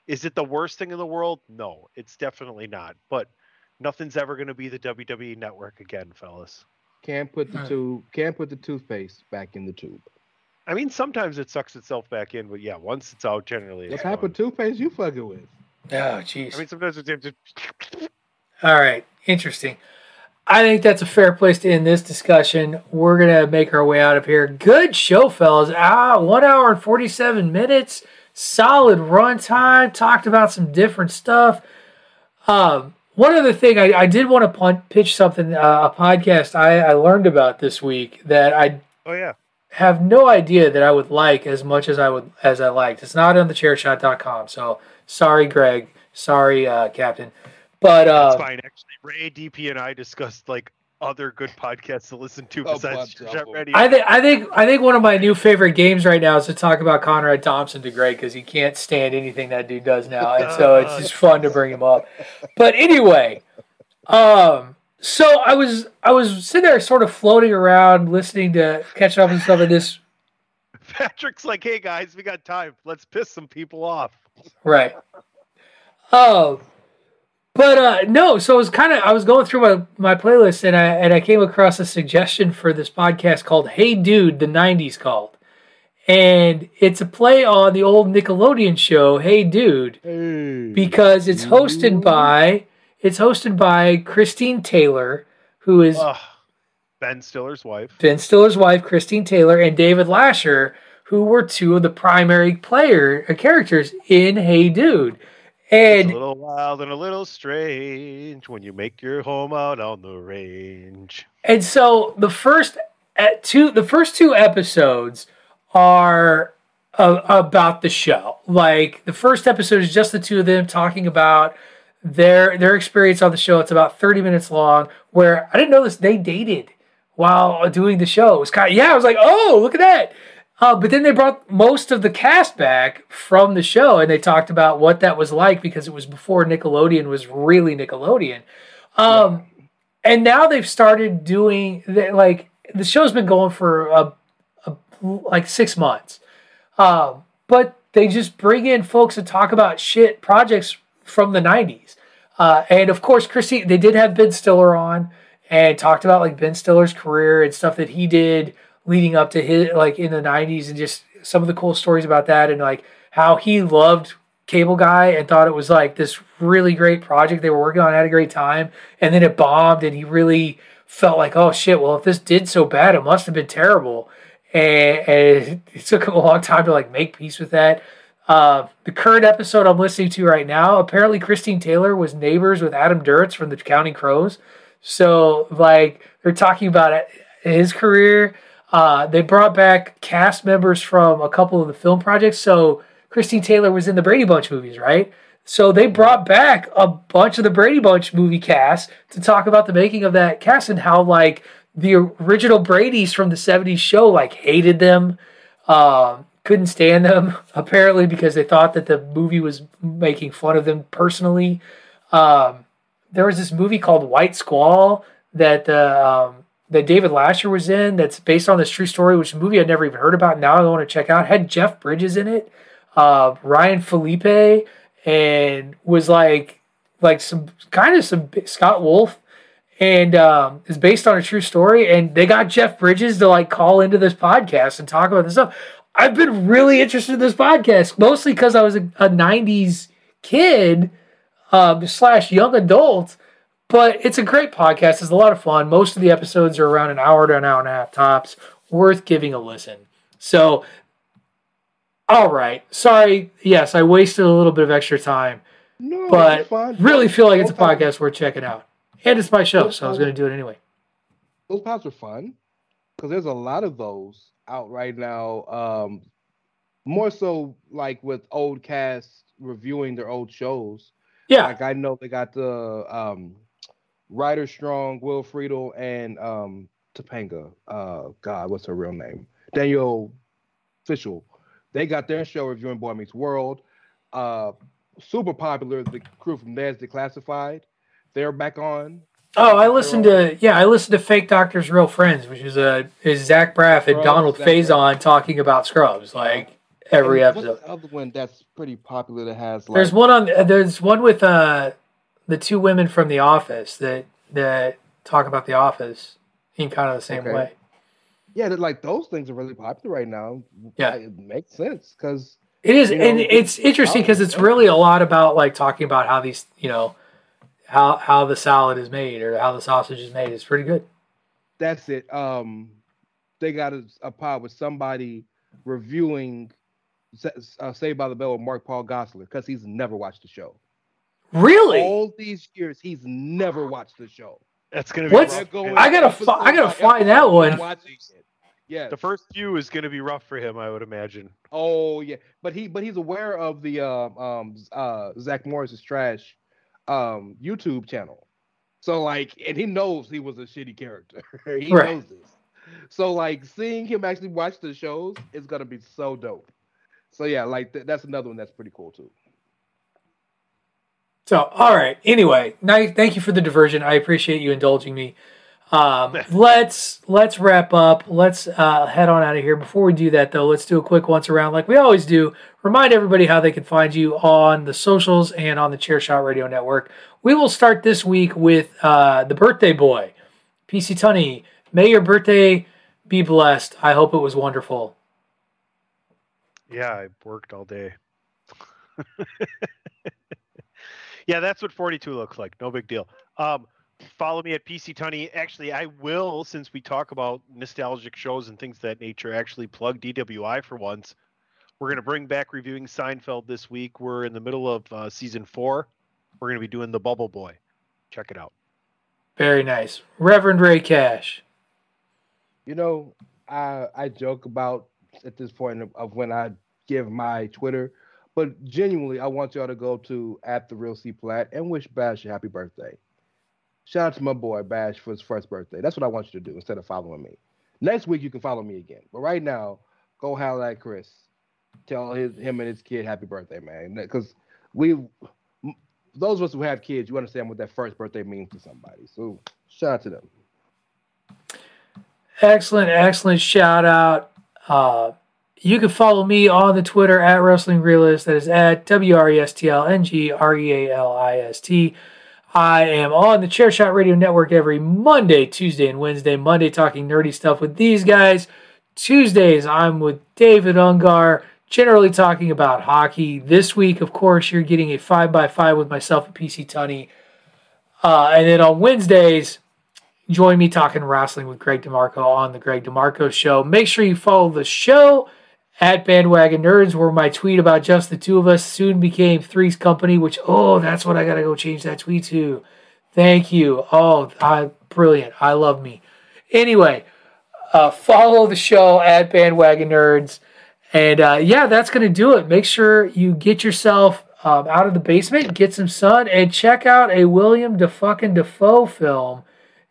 Is it the worst thing in the world? No, it's definitely not. But nothing's ever going to be the W W E Network again, fellas. Can't put the tube, can't put the toothpaste back in the tube. I mean, sometimes it sucks itself back in, but yeah, once it's out, generally. What type of toothpaste you fucking with? Oh, jeez. I mean, sometimes it's just... All right. Interesting. I think that's a fair place to end this discussion. We're going to make our way out of here. Good show, fellas. Ah, one hour and forty-seven minutes. Solid run time. Talked about some different stuff. Um, one other thing, I, I did want to pitch something, uh, a podcast I, I learned about this week that I oh, yeah. have no idea that I would like as much as I would as I liked. It's not on the chair shot dot com, so sorry, Greg. Sorry, uh, Captain. But uh, that's fine. Actually, Ray, D P, and I discussed like other good podcasts to listen to oh, besides Radio. I think I think I think one of my new favorite games right now is to talk about Conrad Thompson to Greg because he can't stand anything that dude does now, and so it's just fun to bring him up. But anyway, um, so I was I was sitting there sort of floating around listening to catch up and stuff like this. Patrick's like, "Hey guys, we got time. Let's piss some people off." Right. Oh. Um, But uh, no, so it was kind of I was going through my, my playlist and I and I came across a suggestion for this podcast called "Hey Dude," the nineties called, and it's a play on the old Nickelodeon show "Hey Dude," hey. because it's hosted by it's hosted by Christine Taylor, who is uh, Ben Stiller's wife. Ben Stiller's wife, Christine Taylor, and David Lasher, who were two of the primary player uh, characters in "Hey Dude." And it's a little wild and a little strange when you make your home out on the range. And so the first at two, the first two episodes are uh, about the show. Like the first episode is just the two of them talking about their their experience on the show. It's about thirty minutes long. Where I didn't know this, they dated while doing the show. It was kind of, yeah, I was like, oh, look at that. Uh, but then they brought most of the cast back from the show, and they talked about what that was like because it was before Nickelodeon was really Nickelodeon. Um, yeah. And now they've started doing the, like the show's been going for a, a, like six months, um, but they just bring in folks to talk about shit projects from the nineties. Uh, and of course, Christine, they did have Ben Stiller on and talked about like Ben Stiller's career and stuff that he did leading up to his, like in the nineties, and just some of the cool stories about that, and like how he loved Cable Guy and thought it was like this really great project they were working on, had a great time, and then it bombed, and he really felt like, oh shit, well if this did so bad, it must have been terrible, and, and it took him a long time to like make peace with that. Uh, the current episode I'm listening to right now, apparently Christine Taylor was neighbors with Adam Duritz from the Counting Crows, so like they're talking about his career. Uh, they brought back cast members from a couple of the film projects. So Christine Taylor was in the Brady Bunch movies, right? So they brought back a bunch of the Brady Bunch movie cast to talk about the making of that cast and how like the original Bradys from the seventies show like hated them, um, couldn't stand them apparently because they thought that the movie was making fun of them personally. Um, there was this movie called White Squall that the um, that David Lasher was in that's based on this true story, which is a movie I'd never even heard about. Now I want to check out. Had Jeff Bridges in it, uh, Ryan Felipe, and was like like some kind of some Scott Wolf, and um, is based on a true story. And they got Jeff Bridges to like call into this podcast and talk about this stuff. I've been really interested in this podcast, mostly because I was a, a nineties kid um, slash young adult. But it's a great podcast. It's a lot of fun. Most of the episodes are around an hour to an hour and a half tops. Worth giving a listen. So, all right. Sorry. Yes, I wasted a little bit of extra time. No, but really feel like it's a podcast worth checking out. And it's my show, so I was going to do it anyway. Those pods are fun because there's a lot of those out right now. Um, more so like with old casts reviewing their old shows. Yeah. Like I know they got the... Um, Ryder Strong, Will Friedle, and um, Topanga. Uh, God, what's her real name? Danielle Fishel. They got their show reviewing Boy Meets World. Uh, super popular. The crew from there is Declassified. They're back on. Oh, I listened to yeah, I listened to Fake Doctors, Real Friends, which is a is Zach Braff and Bro, Donald Zach Faison Braff. Talking about Scrubs like every and episode. The other one that's pretty popular that has like there's one on there's one with uh. the two women from The Office that that talk about The Office in kind of the same okay. way. Yeah, like those things are really popular right now. Yeah, it makes sense because It is, you know, and it's interesting because it's really a lot about like talking about how these, you know, how how the salad is made or how the sausage is made. It's pretty good. That's it. Um, they got a, a pod with somebody reviewing uh, Saved by the Bell with Mark Paul Gosselaar because he's never watched the show. Really? All these years, he's never watched the show. That's gonna be. What's, going I gotta, fi- I gotta find that one. Yeah, the first few is going to be rough for him, I would imagine. Oh yeah, but he but he's aware of the uh, um uh Zach Morris's trash um YouTube channel, so like, and he knows he was a shitty character. he right. knows this, so like seeing him actually watch the shows is going to be so dope. So yeah, like th- that's another one that's pretty cool too. So all right, anyway, now, thank you for the diversion. I appreciate you indulging me. Um, let's let's wrap up. Let's uh, head on out of here. Before we do that, though, let's do a quick once around like we always do. Remind everybody how they can find you on the socials and on the Chair Shot Radio Network. We will start this week with uh, the birthday boy, P C Tunney. May your birthday be blessed. I hope it was wonderful. Yeah, I worked all day. Yeah, that's what forty-two looks like. No big deal. Um, Follow me at P C Tunney. Actually, I will, since we talk about nostalgic shows and things of that nature, actually plug D W I for once. We're going to bring back Reviewing Seinfeld this week. We're in the middle of uh, season four. We're going to be doing The Bubble Boy. Check it out. Very nice. Reverend Ray Cash. You know, I, I joke about at this point of, of when I give my Twitter, but genuinely, I want y'all to go to at the Real C Platt and wish Bash a happy birthday. Shout out to my boy Bash for his first birthday. That's what I want you to do instead of following me. Next week you can follow me again, but right now go holler at Chris, tell his, him and his kid happy birthday, man. Because we, those of us who have kids, you understand what that first birthday means to somebody. So shout out to them. Excellent, excellent shout out. Uh, you can follow me on the Twitter at Wrestling Realist. That is at W R E S T L N G R E A L I S T. I am on the Chair Shot Radio Network every Monday, Tuesday, and Wednesday. Monday, talking nerdy stuff with these guys. Tuesdays, I'm with David Ungar, generally talking about hockey. This week, of course, you're getting a five by five with myself and P C Tunney. Uh, and then on Wednesdays, join me talking wrestling with Greg DeMarco on the Greg DeMarco Show. Make sure you follow the show at Bandwagon Nerds, where my tweet about just the two of us soon became Three's Company, which, oh, that's what I got to go change that tweet to. Thank you. Oh, I, brilliant. I love me. Anyway, uh, follow the show at Bandwagon Nerds. And, uh, yeah, that's going to do it. Make sure you get yourself um, out of the basement, get some sun, and check out a William DeFucking-Defoe film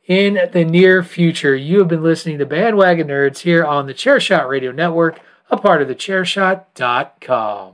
in the near future. You have been listening to Bandwagon Nerds here on the Chair Shot Radio Network, a part of the chair shot dot com.